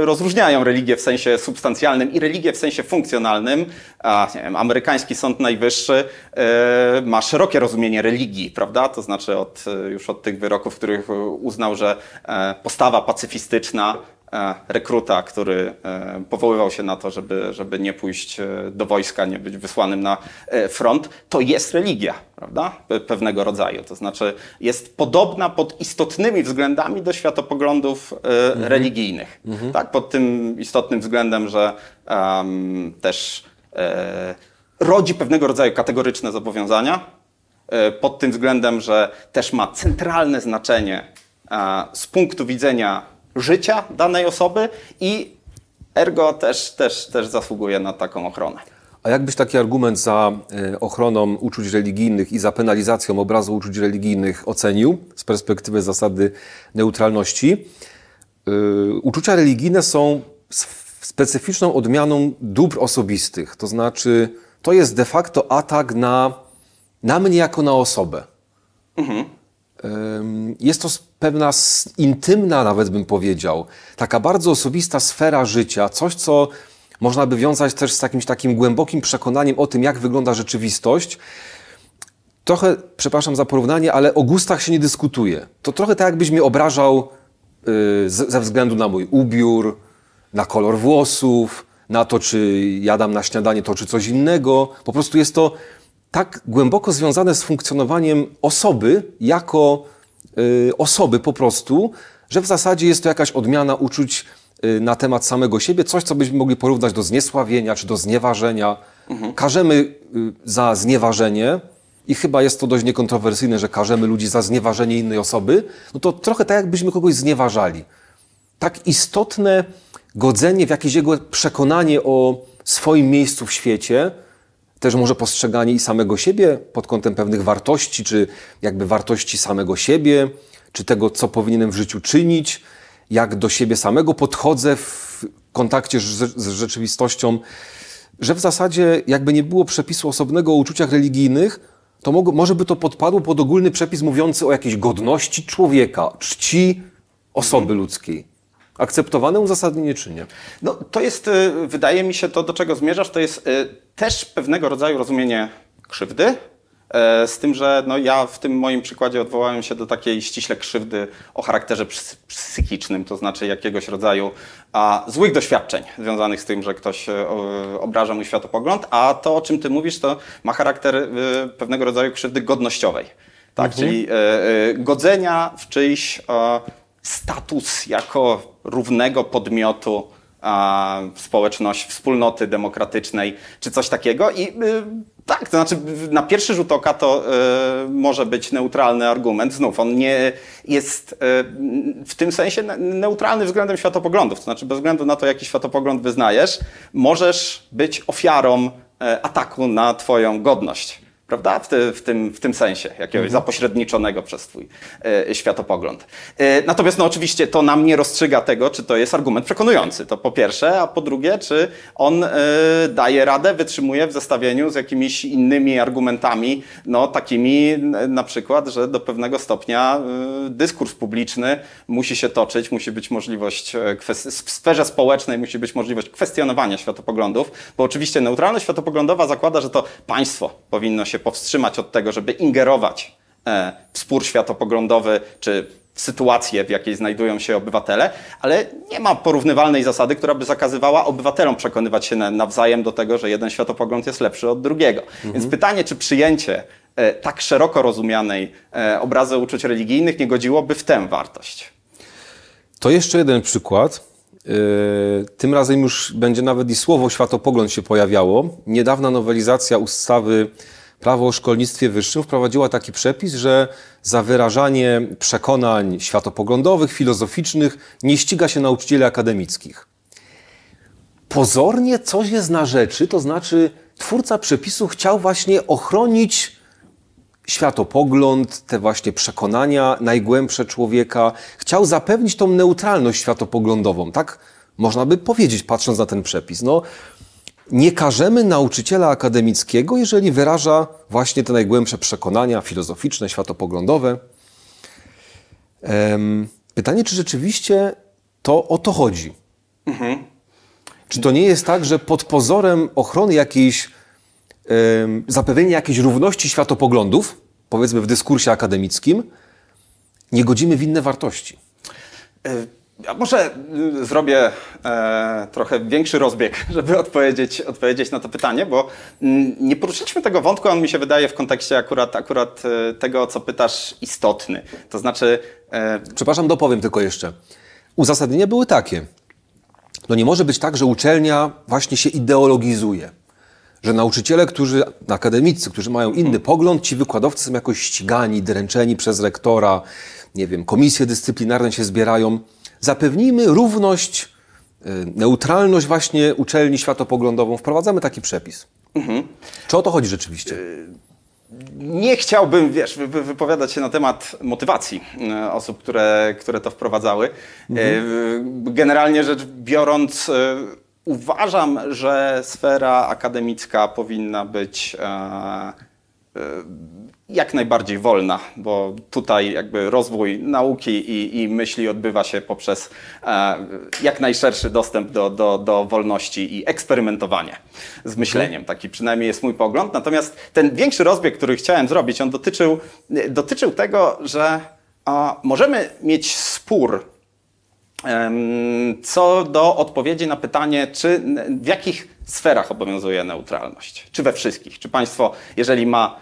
rozróżniają religię w sensie substancjalnym i religię w sensie funkcjonalnym. Nie wiem, amerykański Sąd Najwyższy ma szerokie rozumienie religii, prawda? To znaczy już od tych wyroków, w których uznał, że postawa pacyfistyczna rekruta, który powoływał się na to, żeby nie pójść do wojska, nie być wysłanym na front, to jest religia, prawda? Pewnego rodzaju. To znaczy jest podobna pod istotnymi względami do światopoglądów religijnych. Tak? Pod tym istotnym względem, że też rodzi pewnego rodzaju kategoryczne zobowiązania, pod tym względem, że też ma centralne znaczenie z punktu widzenia życia danej osoby i ergo też zasługuje na taką ochronę. A jakbyś taki argument za ochroną uczuć religijnych i za penalizacją obrazu uczuć religijnych ocenił z perspektywy zasady neutralności? Uczucia religijne są specyficzną odmianą dóbr osobistych. To znaczy, to jest de facto atak na mnie jako na osobę. Jest to pewna intymna, nawet bym powiedział, taka bardzo osobista sfera życia. Coś, co można by wiązać też z jakimś takim głębokim przekonaniem o tym, jak wygląda rzeczywistość. Trochę, przepraszam za porównanie, ale o gustach się nie dyskutuje. To trochę tak, jakbyś mnie obrażał ze względu na mój ubiór, na kolor włosów, na to, czy jadam na śniadanie to, czy coś innego. Po prostu jest to tak głęboko związane z funkcjonowaniem osoby jako osoby po prostu, że w zasadzie jest to jakaś odmiana uczuć na temat samego siebie, coś, co byśmy mogli porównać do zniesławienia czy do znieważenia. Karzemy za znieważenie i chyba jest to dość niekontrowersyjne, że karzemy ludzi za znieważenie innej osoby, no to trochę tak, jakbyśmy kogoś znieważali. Tak istotne godzenie w jakieś jego przekonanie o swoim miejscu w świecie, też może postrzeganie i samego siebie pod kątem pewnych wartości, czy jakby wartości samego siebie, czy tego, co powinienem w życiu czynić, jak do siebie samego podchodzę w kontakcie z rzeczywistością, że w zasadzie jakby nie było przepisu osobnego o uczuciach religijnych, to może by to podpadło pod ogólny przepis mówiący o jakiejś godności człowieka, czci osoby ludzkiej. Akceptowane uzasadnienie czy nie? No to jest, wydaje mi się, to do czego zmierzasz, to jest też pewnego rodzaju rozumienie krzywdy, z tym, że no, ja w tym moim przykładzie odwołałem się do takiej ściśle krzywdy o charakterze psychicznym, to znaczy jakiegoś rodzaju złych doświadczeń związanych z tym, że ktoś obraża mój światopogląd, a to, o czym ty mówisz, to ma charakter pewnego rodzaju krzywdy godnościowej, tak? Czyli godzenia w czyjś status jako równego podmiotu społeczności, wspólnoty demokratycznej, czy coś takiego. I tak, to znaczy na pierwszy rzut oka to może być neutralny argument. Znów, on nie jest w tym sensie neutralny względem światopoglądów. To znaczy bez względu na to, jaki światopogląd wyznajesz, możesz być ofiarą ataku na twoją godność. Prawda? W tym sensie, jakiegoś zapośredniczonego przez twój światopogląd. Natomiast no, oczywiście to nam nie rozstrzyga tego, czy to jest argument przekonujący, to po pierwsze, a po drugie, czy on daje radę, wytrzymuje w zestawieniu z jakimiś innymi argumentami, no takimi na przykład, że do pewnego stopnia dyskurs publiczny musi się toczyć, musi być możliwość, w sferze społecznej musi być możliwość kwestionowania światopoglądów, bo oczywiście neutralność światopoglądowa zakłada, że to państwo powinno się powstrzymać od tego, żeby ingerować w spór światopoglądowy czy w sytuację, w jakiej znajdują się obywatele, ale nie ma porównywalnej zasady, która by zakazywała obywatelom przekonywać się nawzajem do tego, że jeden światopogląd jest lepszy od drugiego. Więc pytanie, czy przyjęcie tak szeroko rozumianej obrazy uczuć religijnych nie godziłoby w tę wartość. To jeszcze jeden przykład. Tym razem już będzie nawet i słowo światopogląd się pojawiało. Niedawna nowelizacja ustawy Prawo o szkolnictwie wyższym wprowadziła taki przepis, że za wyrażanie przekonań światopoglądowych, filozoficznych nie ściga się nauczycieli akademickich. Pozornie coś jest na rzeczy, to znaczy twórca przepisu chciał właśnie ochronić światopogląd, te właśnie przekonania najgłębsze człowieka. Chciał zapewnić tą neutralność światopoglądową. Tak można by powiedzieć, patrząc na ten przepis. No, nie karzemy nauczyciela akademickiego, jeżeli wyraża właśnie te najgłębsze przekonania filozoficzne, światopoglądowe. Pytanie, czy rzeczywiście to o to chodzi? Czy to nie jest tak, że pod pozorem ochrony jakiejś, zapewnienia jakiejś równości światopoglądów, powiedzmy w dyskursie akademickim, nie godzimy w inne wartości? Ja może zrobię trochę większy rozbieg, żeby odpowiedzieć na to pytanie, bo nie poruszyliśmy tego wątku, on mi się wydaje w kontekście akurat tego, o co pytasz, istotny. To znaczy... Przepraszam, dopowiem tylko jeszcze. Uzasadnienia były takie. No nie może być tak, że uczelnia właśnie się ideologizuje. Że nauczyciele, akademicy, którzy mają inny pogląd, ci wykładowcy są jakoś ścigani, dręczeni przez rektora, nie wiem, komisje dyscyplinarne się zbierają. Zapewnijmy równość, neutralność właśnie uczelni światopoglądową. Wprowadzamy taki przepis. Czy o to chodzi rzeczywiście? Nie chciałbym, wiesz, wypowiadać się na temat motywacji osób, które to wprowadzały. Generalnie rzecz biorąc, uważam, że sfera akademicka powinna być jak najbardziej wolna, bo tutaj jakby rozwój nauki i myśli odbywa się poprzez jak najszerszy dostęp do wolności i eksperymentowanie z myśleniem. Taki przynajmniej jest mój pogląd. Natomiast ten większy rozbieg, który chciałem zrobić, on dotyczył tego, że możemy mieć spór Co do odpowiedzi na pytanie, czy w jakich sferach obowiązuje neutralność? Czy we wszystkich? Czy państwo, jeżeli ma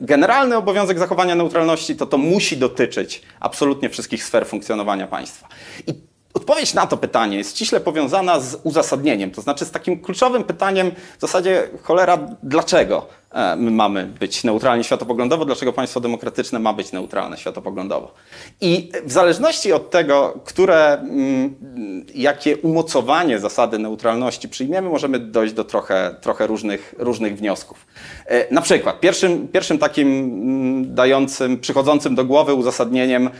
generalny obowiązek zachowania neutralności, to musi dotyczyć absolutnie wszystkich sfer funkcjonowania państwa? I odpowiedź na to pytanie jest ściśle powiązana z uzasadnieniem, to znaczy z takim kluczowym pytaniem w zasadzie cholera, dlaczego my mamy być neutralni światopoglądowo, dlaczego państwo demokratyczne ma być neutralne światopoglądowo. I w zależności od tego, jakie umocowanie zasady neutralności przyjmiemy, możemy dojść do trochę różnych wniosków. Na przykład pierwszym takim przychodzącym do głowy uzasadnieniem,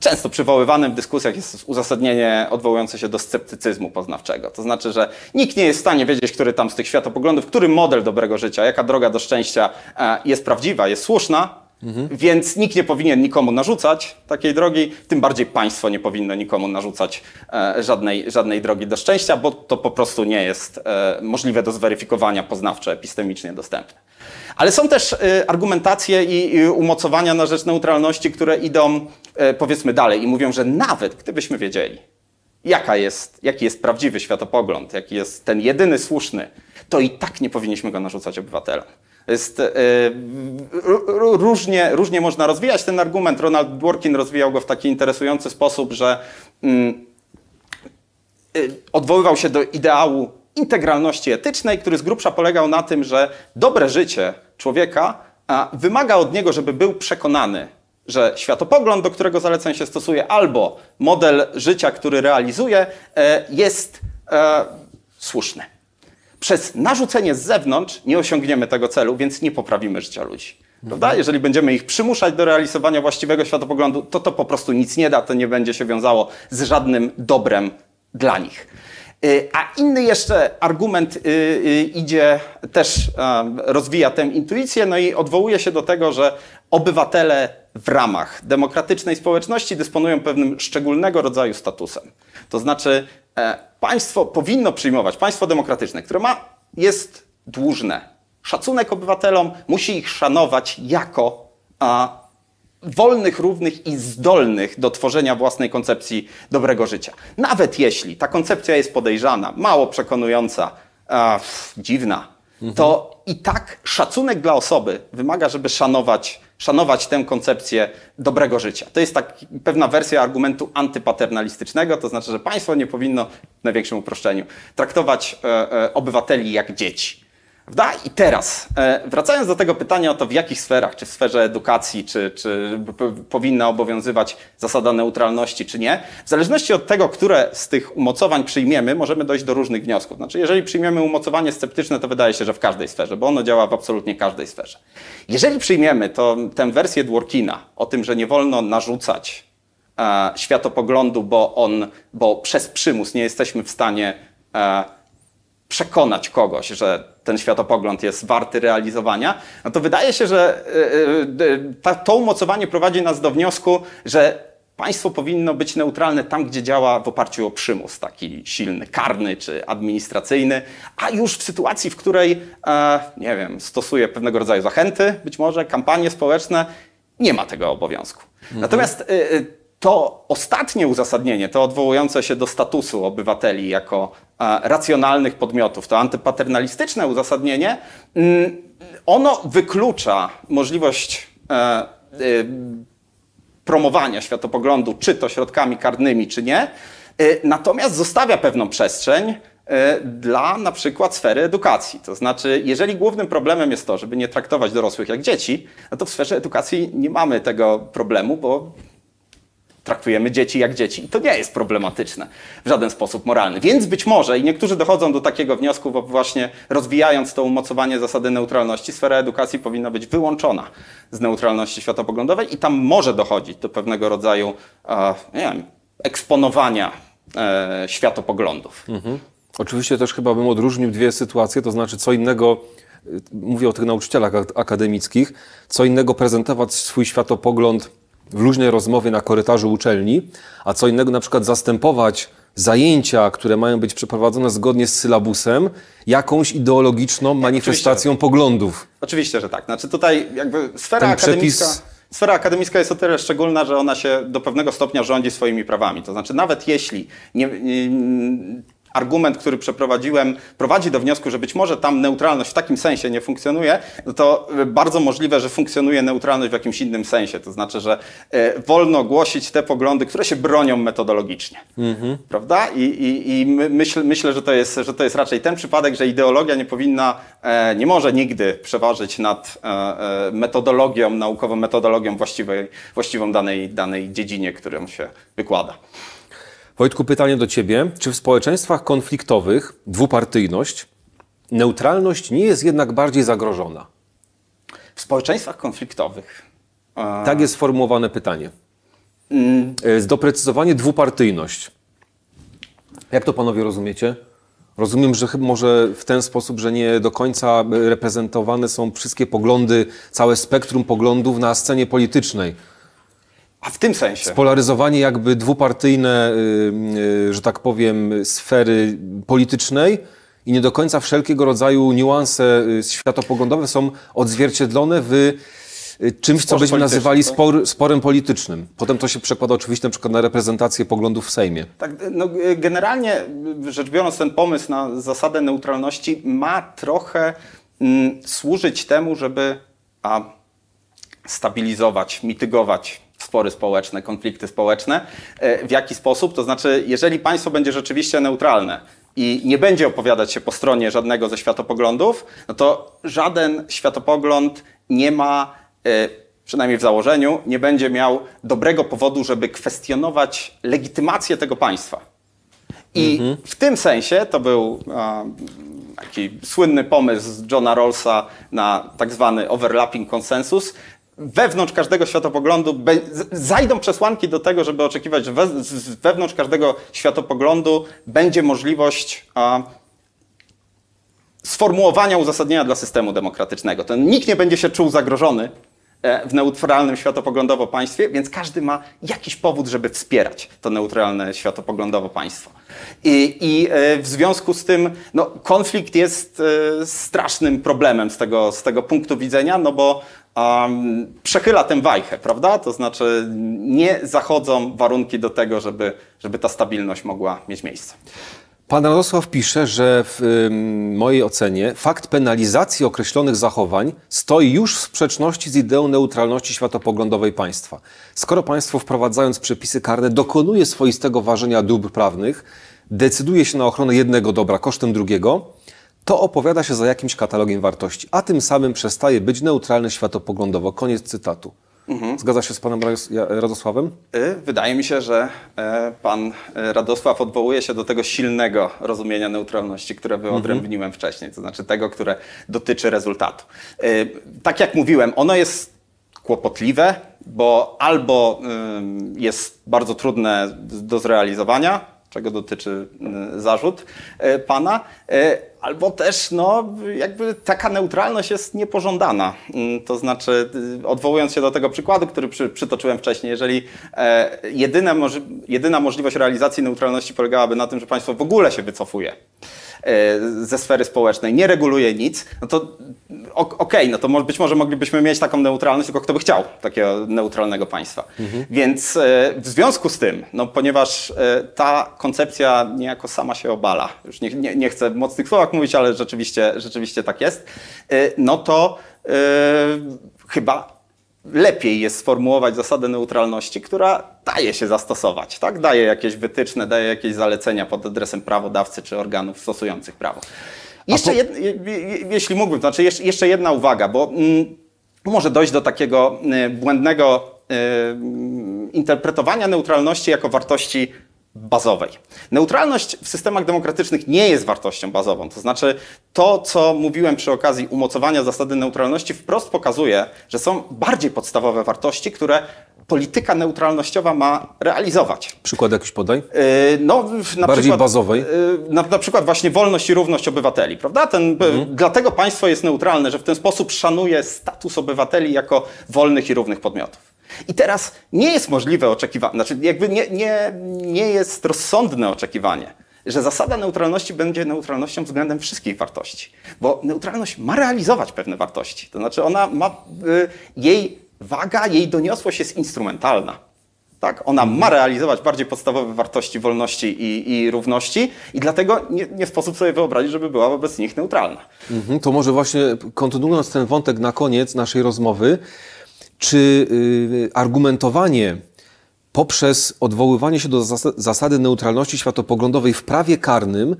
często przywoływanym w dyskusjach, jest uzasadnienie odwołujące się do sceptycyzmu poznawczego. To znaczy, że nikt nie jest w stanie wiedzieć, który tam z tych światopoglądów, który model dobrego życia, jaka droga do szczęścia jest prawdziwa, jest słuszna, więc nikt nie powinien nikomu narzucać takiej drogi, tym bardziej państwo nie powinno nikomu narzucać żadnej drogi do szczęścia, bo to po prostu nie jest możliwe do zweryfikowania poznawczo, epistemicznie dostępne. Ale są też argumentacje i umocowania na rzecz neutralności, które idą powiedzmy dalej i mówią, że nawet gdybyśmy wiedzieli, jaki jest prawdziwy światopogląd, jaki jest ten jedyny słuszny, to i tak nie powinniśmy go narzucać obywatelom. Różnie można rozwijać ten argument. Ronald Dworkin rozwijał go w taki interesujący sposób, że odwoływał się do ideału integralności etycznej, który z grubsza polegał na tym, że dobre życie człowieka wymaga od niego, żeby był przekonany, że światopogląd, do którego zaleceń się stosuje, albo model życia, który realizuje, jest słuszny. Przez narzucenie z zewnątrz nie osiągniemy tego celu, więc nie poprawimy życia ludzi. Prawda? Jeżeli będziemy ich przymuszać do realizowania właściwego światopoglądu, to po prostu nic nie da, to nie będzie się wiązało z żadnym dobrem dla nich. A inny jeszcze argument idzie, też rozwija tę intuicję, no i odwołuje się do tego, że obywatele w ramach demokratycznej społeczności dysponują pewnym szczególnego rodzaju statusem. To znaczy państwo powinno przyjmować, państwo demokratyczne, które jest dłużne szacunek obywatelom, musi ich szanować jako wolnych, równych i zdolnych do tworzenia własnej koncepcji dobrego życia. Nawet jeśli ta koncepcja jest podejrzana, mało przekonująca, dziwna, to i tak szacunek dla osoby wymaga, żeby szanować tę koncepcję dobrego życia. To jest pewna wersja argumentu antypaternalistycznego, to znaczy, że państwo nie powinno, w największym uproszczeniu, traktować obywateli jak dzieci. Prawda? I teraz, wracając do tego pytania o to, w jakich sferach, czy w sferze edukacji, czy powinna obowiązywać zasada neutralności, czy nie, w zależności od tego, które z tych umocowań przyjmiemy, możemy dojść do różnych wniosków. Znaczy, jeżeli przyjmiemy umocowanie sceptyczne, to wydaje się, że w każdej sferze, bo ono działa w absolutnie każdej sferze. Jeżeli przyjmiemy tę wersję Dworkina o tym, że nie wolno narzucać światopoglądu, bo przez przymus nie jesteśmy w stanie przekonać kogoś, że ten światopogląd jest warty realizowania, no to wydaje się, że to umocowanie prowadzi nas do wniosku, że państwo powinno być neutralne tam, gdzie działa w oparciu o przymus, taki silny, karny czy administracyjny, a już w sytuacji, w której, nie wiem, stosuje pewnego rodzaju zachęty, być może kampanie społeczne, nie ma tego obowiązku. Natomiast to ostatnie uzasadnienie, to odwołujące się do statusu obywateli jako racjonalnych podmiotów, to antypaternalistyczne uzasadnienie, ono wyklucza możliwość promowania światopoglądu, czy to środkami karnymi, czy nie, natomiast zostawia pewną przestrzeń dla na przykład sfery edukacji. To znaczy, jeżeli głównym problemem jest to, żeby nie traktować dorosłych jak dzieci, no to w sferze edukacji nie mamy tego problemu, bo traktujemy dzieci jak dzieci i to nie jest problematyczne w żaden sposób moralny. Więc być może, i niektórzy dochodzą do takiego wniosku, bo właśnie rozwijając to umocowanie zasady neutralności, sfera edukacji powinna być wyłączona z neutralności światopoglądowej i tam może dochodzić do pewnego rodzaju nie wiem, eksponowania światopoglądów. Oczywiście też chyba bym odróżnił dwie sytuacje, to znaczy co innego, mówię o tych nauczycielach akademickich, co innego prezentować swój światopogląd w luźnej rozmowie na korytarzu uczelni, a co innego na przykład zastępować zajęcia, które mają być przeprowadzone zgodnie z sylabusem, jakąś ideologiczną manifestacją poglądów. Oczywiście, że tak. Znaczy tutaj jakby sfera akademicka Sfera akademicka jest o tyle szczególna, że ona się do pewnego stopnia rządzi swoimi prawami. To znaczy, nawet jeśli argument, który przeprowadziłem, prowadzi do wniosku, że być może tam neutralność w takim sensie nie funkcjonuje, no to bardzo możliwe, że funkcjonuje neutralność w jakimś innym sensie. To znaczy, że wolno głosić te poglądy, które się bronią metodologicznie. Prawda? I myślę, że to jest raczej ten przypadek, że ideologia nie powinna, nie może nigdy przeważyć nad metodologią, naukową metodologią właściwą danej dziedzinie, którą się wykłada. Wojtku, pytanie do Ciebie. Czy w społeczeństwach konfliktowych dwupartyjność, neutralność nie jest jednak bardziej zagrożona? W społeczeństwach konfliktowych? Tak jest sformułowane pytanie. Doprecyzowanie dwupartyjność. Jak to panowie rozumiecie? Rozumiem, że może w ten sposób, że nie do końca reprezentowane są wszystkie poglądy, całe spektrum poglądów na scenie politycznej. A w tym sensie? Spolaryzowanie jakby dwupartyjne, że tak powiem, sfery politycznej i nie do końca wszelkiego rodzaju niuanse światopoglądowe są odzwierciedlone w czymś, co byśmy nazywali sporem politycznym. Potem to się przekłada oczywiście na przykład na reprezentację poglądów w Sejmie. Tak, no, generalnie rzecz biorąc, ten pomysł na zasadę neutralności ma trochę służyć temu, żeby stabilizować, mitygować spory społeczne, konflikty społeczne. W jaki sposób? To znaczy, jeżeli państwo będzie rzeczywiście neutralne i nie będzie opowiadać się po stronie żadnego ze światopoglądów, no to żaden światopogląd nie ma, przynajmniej w założeniu, nie będzie miał dobrego powodu, żeby kwestionować legitymację tego państwa. I w tym sensie to był taki słynny pomysł Johna Rawlsa na tak zwany overlapping consensus. Wewnątrz każdego światopoglądu zajdą przesłanki do tego, żeby oczekiwać, że wewnątrz każdego światopoglądu będzie możliwość sformułowania uzasadnienia dla systemu demokratycznego. To nikt nie będzie się czuł zagrożony w neutralnym światopoglądowo państwie, więc każdy ma jakiś powód, żeby wspierać to neutralne światopoglądowo państwo. I w związku z tym no, konflikt jest strasznym problemem z tego punktu widzenia, no bo przechyla tę wajchę, prawda? To znaczy nie zachodzą warunki do tego, żeby ta stabilność mogła mieć miejsce. Pan Radosław pisze, że w mojej ocenie fakt penalizacji określonych zachowań stoi już w sprzeczności z ideą neutralności światopoglądowej państwa. Skoro państwo, wprowadzając przepisy karne, dokonuje swoistego ważenia dóbr prawnych, decyduje się na ochronę jednego dobra kosztem drugiego, to opowiada się za jakimś katalogiem wartości, a tym samym przestaje być neutralny światopoglądowo. Koniec cytatu. Zgadza się z panem Radosławem? Wydaje mi się, że pan Radosław odwołuje się do tego silnego rozumienia neutralności, które wyodrębniłem wcześniej, to znaczy tego, które dotyczy rezultatu. Tak jak mówiłem, ono jest kłopotliwe, bo albo jest bardzo trudne do zrealizowania, czego dotyczy zarzut pana, albo też no, jakby taka neutralność jest niepożądana. To znaczy, odwołując się do tego przykładu, który przytoczyłem wcześniej, jeżeli jedyna możliwość realizacji neutralności polegałaby na tym, że państwo w ogóle się wycofuje ze sfery społecznej, nie reguluje nic, no to okej, no to być może moglibyśmy mieć taką neutralność, tylko kto by chciał takiego neutralnego państwa. Więc w związku z tym, no ponieważ ta koncepcja niejako sama się obala, już nie chcę w mocnych słowach mówić, ale rzeczywiście tak jest, no to chyba lepiej jest sformułować zasadę neutralności, która daje się zastosować, tak? Daje jakieś wytyczne, daje jakieś zalecenia pod adresem prawodawcy czy organów stosujących prawo. Jeśli mógłbym, znaczy jeszcze jedna uwaga, bo może dojść do takiego błędnego interpretowania neutralności jako wartości bazowej. Neutralność w systemach demokratycznych nie jest wartością bazową. To znaczy to, co mówiłem przy okazji umocowania zasady neutralności, wprost pokazuje, że są bardziej podstawowe wartości, które polityka neutralnościowa ma realizować. Przykład jakiś podaj? Bardziej bazowej? Na przykład właśnie wolność i równość obywateli, prawda? Dlatego państwo jest neutralne, że w ten sposób szanuje status obywateli jako wolnych i równych podmiotów. I teraz nie jest możliwe oczekiwanie, znaczy jakby nie jest rozsądne oczekiwanie, że zasada neutralności będzie neutralnością względem wszystkich wartości. Bo neutralność ma realizować pewne wartości. To znaczy ona ma, jej waga jej doniosłość jest instrumentalna. Tak? Ona ma realizować bardziej podstawowe wartości wolności i równości i dlatego nie sposób sobie wyobrazić, żeby była wobec nich neutralna. To może właśnie kontynuując ten wątek na koniec naszej rozmowy, czy argumentowanie poprzez odwoływanie się do zasady neutralności światopoglądowej w prawie karnym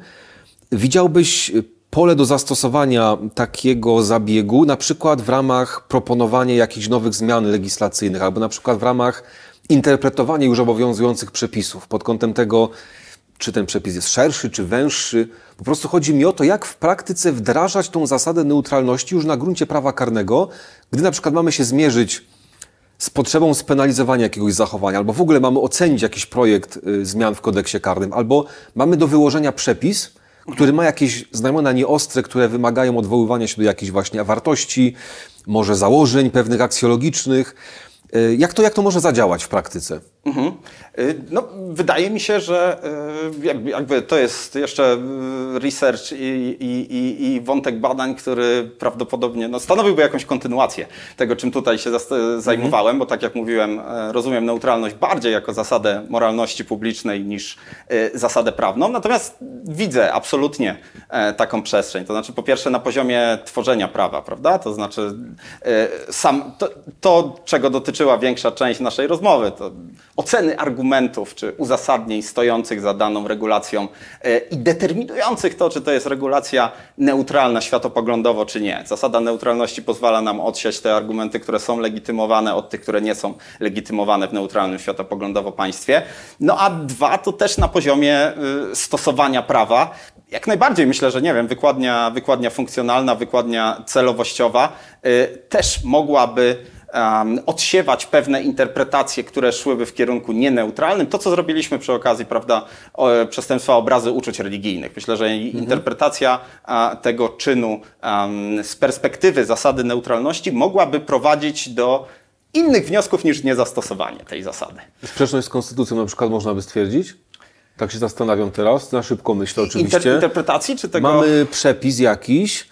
widziałbyś pole do zastosowania takiego zabiegu, na przykład w ramach proponowania jakichś nowych zmian legislacyjnych albo na przykład w ramach interpretowania już obowiązujących przepisów pod kątem tego, czy ten przepis jest szerszy, czy węższy. Po prostu chodzi mi o to, jak w praktyce wdrażać tą zasadę neutralności już na gruncie prawa karnego, gdy na przykład mamy się zmierzyć z potrzebą spenalizowania jakiegoś zachowania, albo w ogóle mamy ocenić jakiś projekt zmian w kodeksie karnym, albo mamy do wyłożenia przepis, który ma jakieś znamiona nieostre, które wymagają odwoływania się do jakichś właśnie wartości, może założeń pewnych aksjologicznych. Jak to może zadziałać w praktyce? No, wydaje mi się, że jakby to jest jeszcze research i wątek badań, który prawdopodobnie stanowiłby jakąś kontynuację tego, czym tutaj się zajmowałem, bo tak jak mówiłem, rozumiem neutralność bardziej jako zasadę moralności publicznej niż zasadę prawną. Natomiast widzę absolutnie taką przestrzeń. To znaczy po pierwsze na poziomie tworzenia prawa, prawda? To znaczy czego dotyczyła większa część naszej rozmowy, to oceny argumentów czy uzasadnień stojących za daną regulacją i determinujących to, czy to jest regulacja neutralna światopoglądowo, czy nie. Zasada neutralności pozwala nam odsiać te argumenty, które są legitymowane od tych, które nie są legitymowane w neutralnym światopoglądowo państwie. No a dwa, to też na poziomie stosowania prawa. Jak najbardziej myślę, że wykładnia funkcjonalna, wykładnia celowościowa też mogłaby odsiewać pewne interpretacje, które szłyby w kierunku nieneutralnym. To, co zrobiliśmy przy okazji, prawda, przestępstwa obrazy uczuć religijnych. Myślę, że interpretacja tego czynu z perspektywy zasady neutralności mogłaby prowadzić do innych wniosków niż niezastosowanie tej zasady. Sprzeczność z konstytucją na przykład można by stwierdzić? Tak się zastanawiam teraz, na szybko myślę oczywiście. Interpretacji czy tego? Mamy przepis jakiś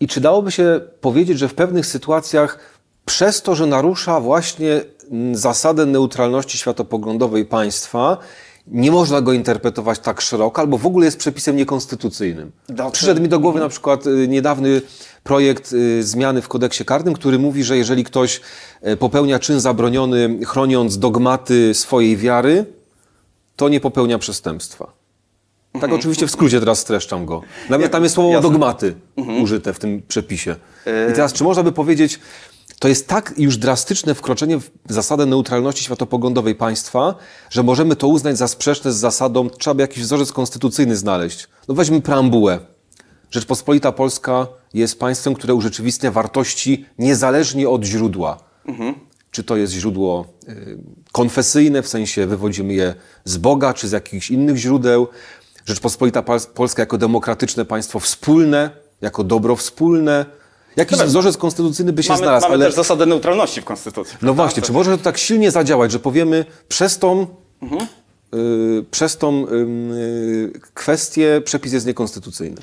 i czy dałoby się powiedzieć, że w pewnych sytuacjach przez to, że narusza właśnie zasadę neutralności światopoglądowej państwa, nie można go interpretować tak szeroko, albo w ogóle jest przepisem niekonstytucyjnym. Przyszedł mi do głowy na przykład niedawny projekt zmiany w kodeksie karnym, który mówi, że jeżeli ktoś popełnia czyn zabroniony chroniąc dogmaty swojej wiary, to nie popełnia przestępstwa. Tak oczywiście w skrócie teraz streszczam go. Nawet tam jest słowo dogmaty użyte w tym przepisie. I teraz czy można by powiedzieć, to jest tak już drastyczne wkroczenie w zasadę neutralności światopoglądowej państwa, że możemy to uznać za sprzeczne z zasadą, trzeba by jakiś wzorzec konstytucyjny znaleźć. No weźmy preambułę. Rzeczpospolita Polska jest państwem, które urzeczywistnia wartości niezależnie od źródła. Czy to jest źródło konfesyjne, w sensie wywodzimy je z Boga, czy z jakichś innych źródeł. Rzeczpospolita Polska jako demokratyczne państwo wspólne, jako dobro wspólne. Jakiś wzorzec konstytucyjny by się znalazł, ale... Mamy też zasadę neutralności w konstytucji. No właśnie, czy może to tak silnie zadziałać, że powiemy przez tą kwestię przepis jest niekonstytucyjny?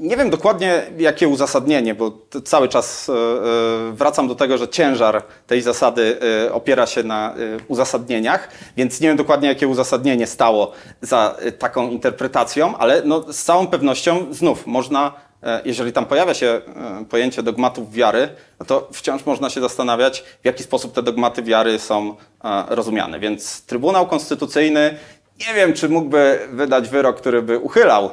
Nie wiem dokładnie, jakie uzasadnienie, bo cały czas wracam do tego, że ciężar tej zasady opiera się na uzasadnieniach, więc nie wiem dokładnie, jakie uzasadnienie stało za taką interpretacją, ale no, z całą pewnością znów można... Jeżeli tam pojawia się pojęcie dogmatów wiary, no to wciąż można się zastanawiać, w jaki sposób te dogmaty wiary są rozumiane. Więc Trybunał Konstytucyjny nie wiem, czy mógłby wydać wyrok, który by uchylał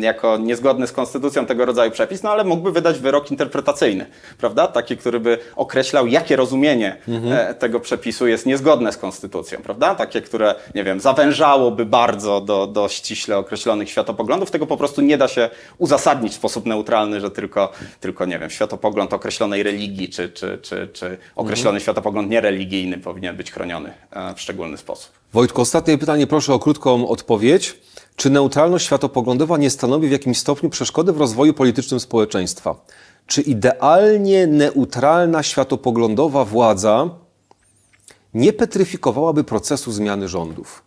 jako niezgodny z konstytucją tego rodzaju przepis, no ale mógłby wydać wyrok interpretacyjny, prawda? Taki, który by określał, jakie rozumienie tego przepisu jest niezgodne z konstytucją, prawda? Takie, które, nie wiem, zawężałoby bardzo do ściśle określonych światopoglądów. Tego po prostu nie da się uzasadnić w sposób neutralny, że tylko nie wiem, światopogląd określonej religii czy określony światopogląd niereligijny powinien być chroniony w szczególny sposób. Wojtku, ostatnie pytanie, proszę o krótką odpowiedź. Czy neutralność światopoglądowa nie stanowi w jakimś stopniu przeszkody w rozwoju politycznym społeczeństwa? Czy idealnie neutralna światopoglądowa władza nie petryfikowałaby procesu zmiany rządów?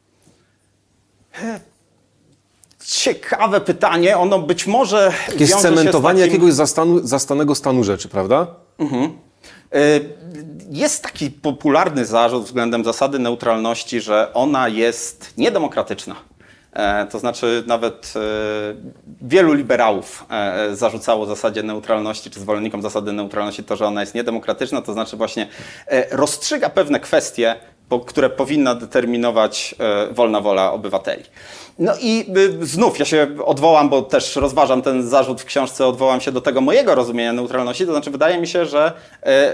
Ciekawe pytanie. Ono być może wiąże się z takim... Jakiegoś zastanego stanu rzeczy, prawda? Jest taki popularny zarzut względem zasady neutralności, że ona jest niedemokratyczna. To znaczy nawet wielu liberałów zarzucało zasadzie neutralności, czy zwolennikom zasady neutralności to, że ona jest niedemokratyczna, to znaczy właśnie rozstrzyga pewne kwestie, które powinna determinować wolna wola obywateli. No i znów ja się odwołam, bo też rozważam ten zarzut w książce, odwołam się do tego mojego rozumienia neutralności, to znaczy wydaje mi się, że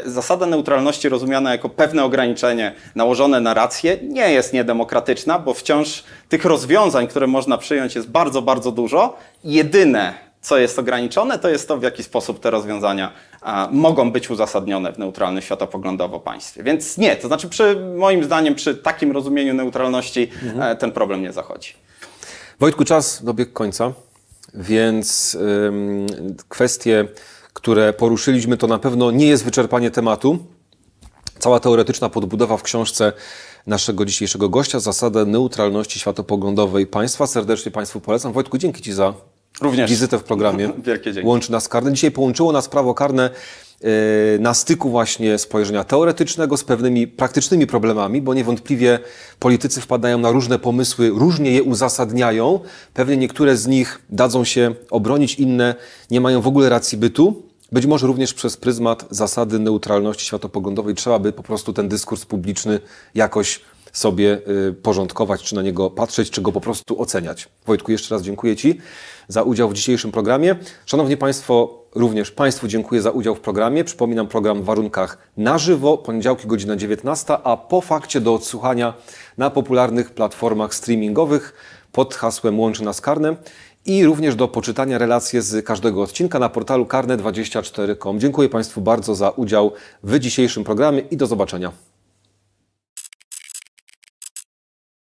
zasada neutralności rozumiana jako pewne ograniczenie nałożone na rację nie jest niedemokratyczna, bo wciąż tych rozwiązań, które można przyjąć jest bardzo, bardzo dużo. Jedyne, co jest ograniczone, to jest to, w jaki sposób te rozwiązania mogą być uzasadnione w neutralnym światopoglądowo państwie. Więc nie, to znaczy moim zdaniem przy takim rozumieniu neutralności ten problem nie zachodzi. Wojtku, czas dobiegł końca, więc kwestie, które poruszyliśmy, to na pewno nie jest wyczerpanie tematu. Cała teoretyczna podbudowa w książce naszego dzisiejszego gościa, Zasadę neutralności światopoglądowej państwa. Serdecznie Państwu polecam. Wojtku, dzięki Ci za również wizytę w programie Wielkie dzięki. Łączy Nas Karne. Dzisiaj połączyło nas prawo karne na styku właśnie spojrzenia teoretycznego z pewnymi praktycznymi problemami, bo niewątpliwie politycy wpadają na różne pomysły, różnie je uzasadniają. Pewnie niektóre z nich dadzą się obronić, inne nie mają w ogóle racji bytu. Być może również przez pryzmat zasady neutralności światopoglądowej trzeba by po prostu ten dyskurs publiczny jakoś sobie porządkować, czy na niego patrzeć, czy go po prostu oceniać. Wojtku, jeszcze raz dziękuję Ci za udział w dzisiejszym programie. Szanowni Państwo, również Państwu dziękuję za udział w programie. Przypominam program w warunkach na żywo, poniedziałki godzina 19, a po fakcie do odsłuchania na popularnych platformach streamingowych pod hasłem Łączy Nas Karne i również do poczytania relacje z każdego odcinka na portalu karne24.com. Dziękuję Państwu bardzo za udział w dzisiejszym programie i do zobaczenia.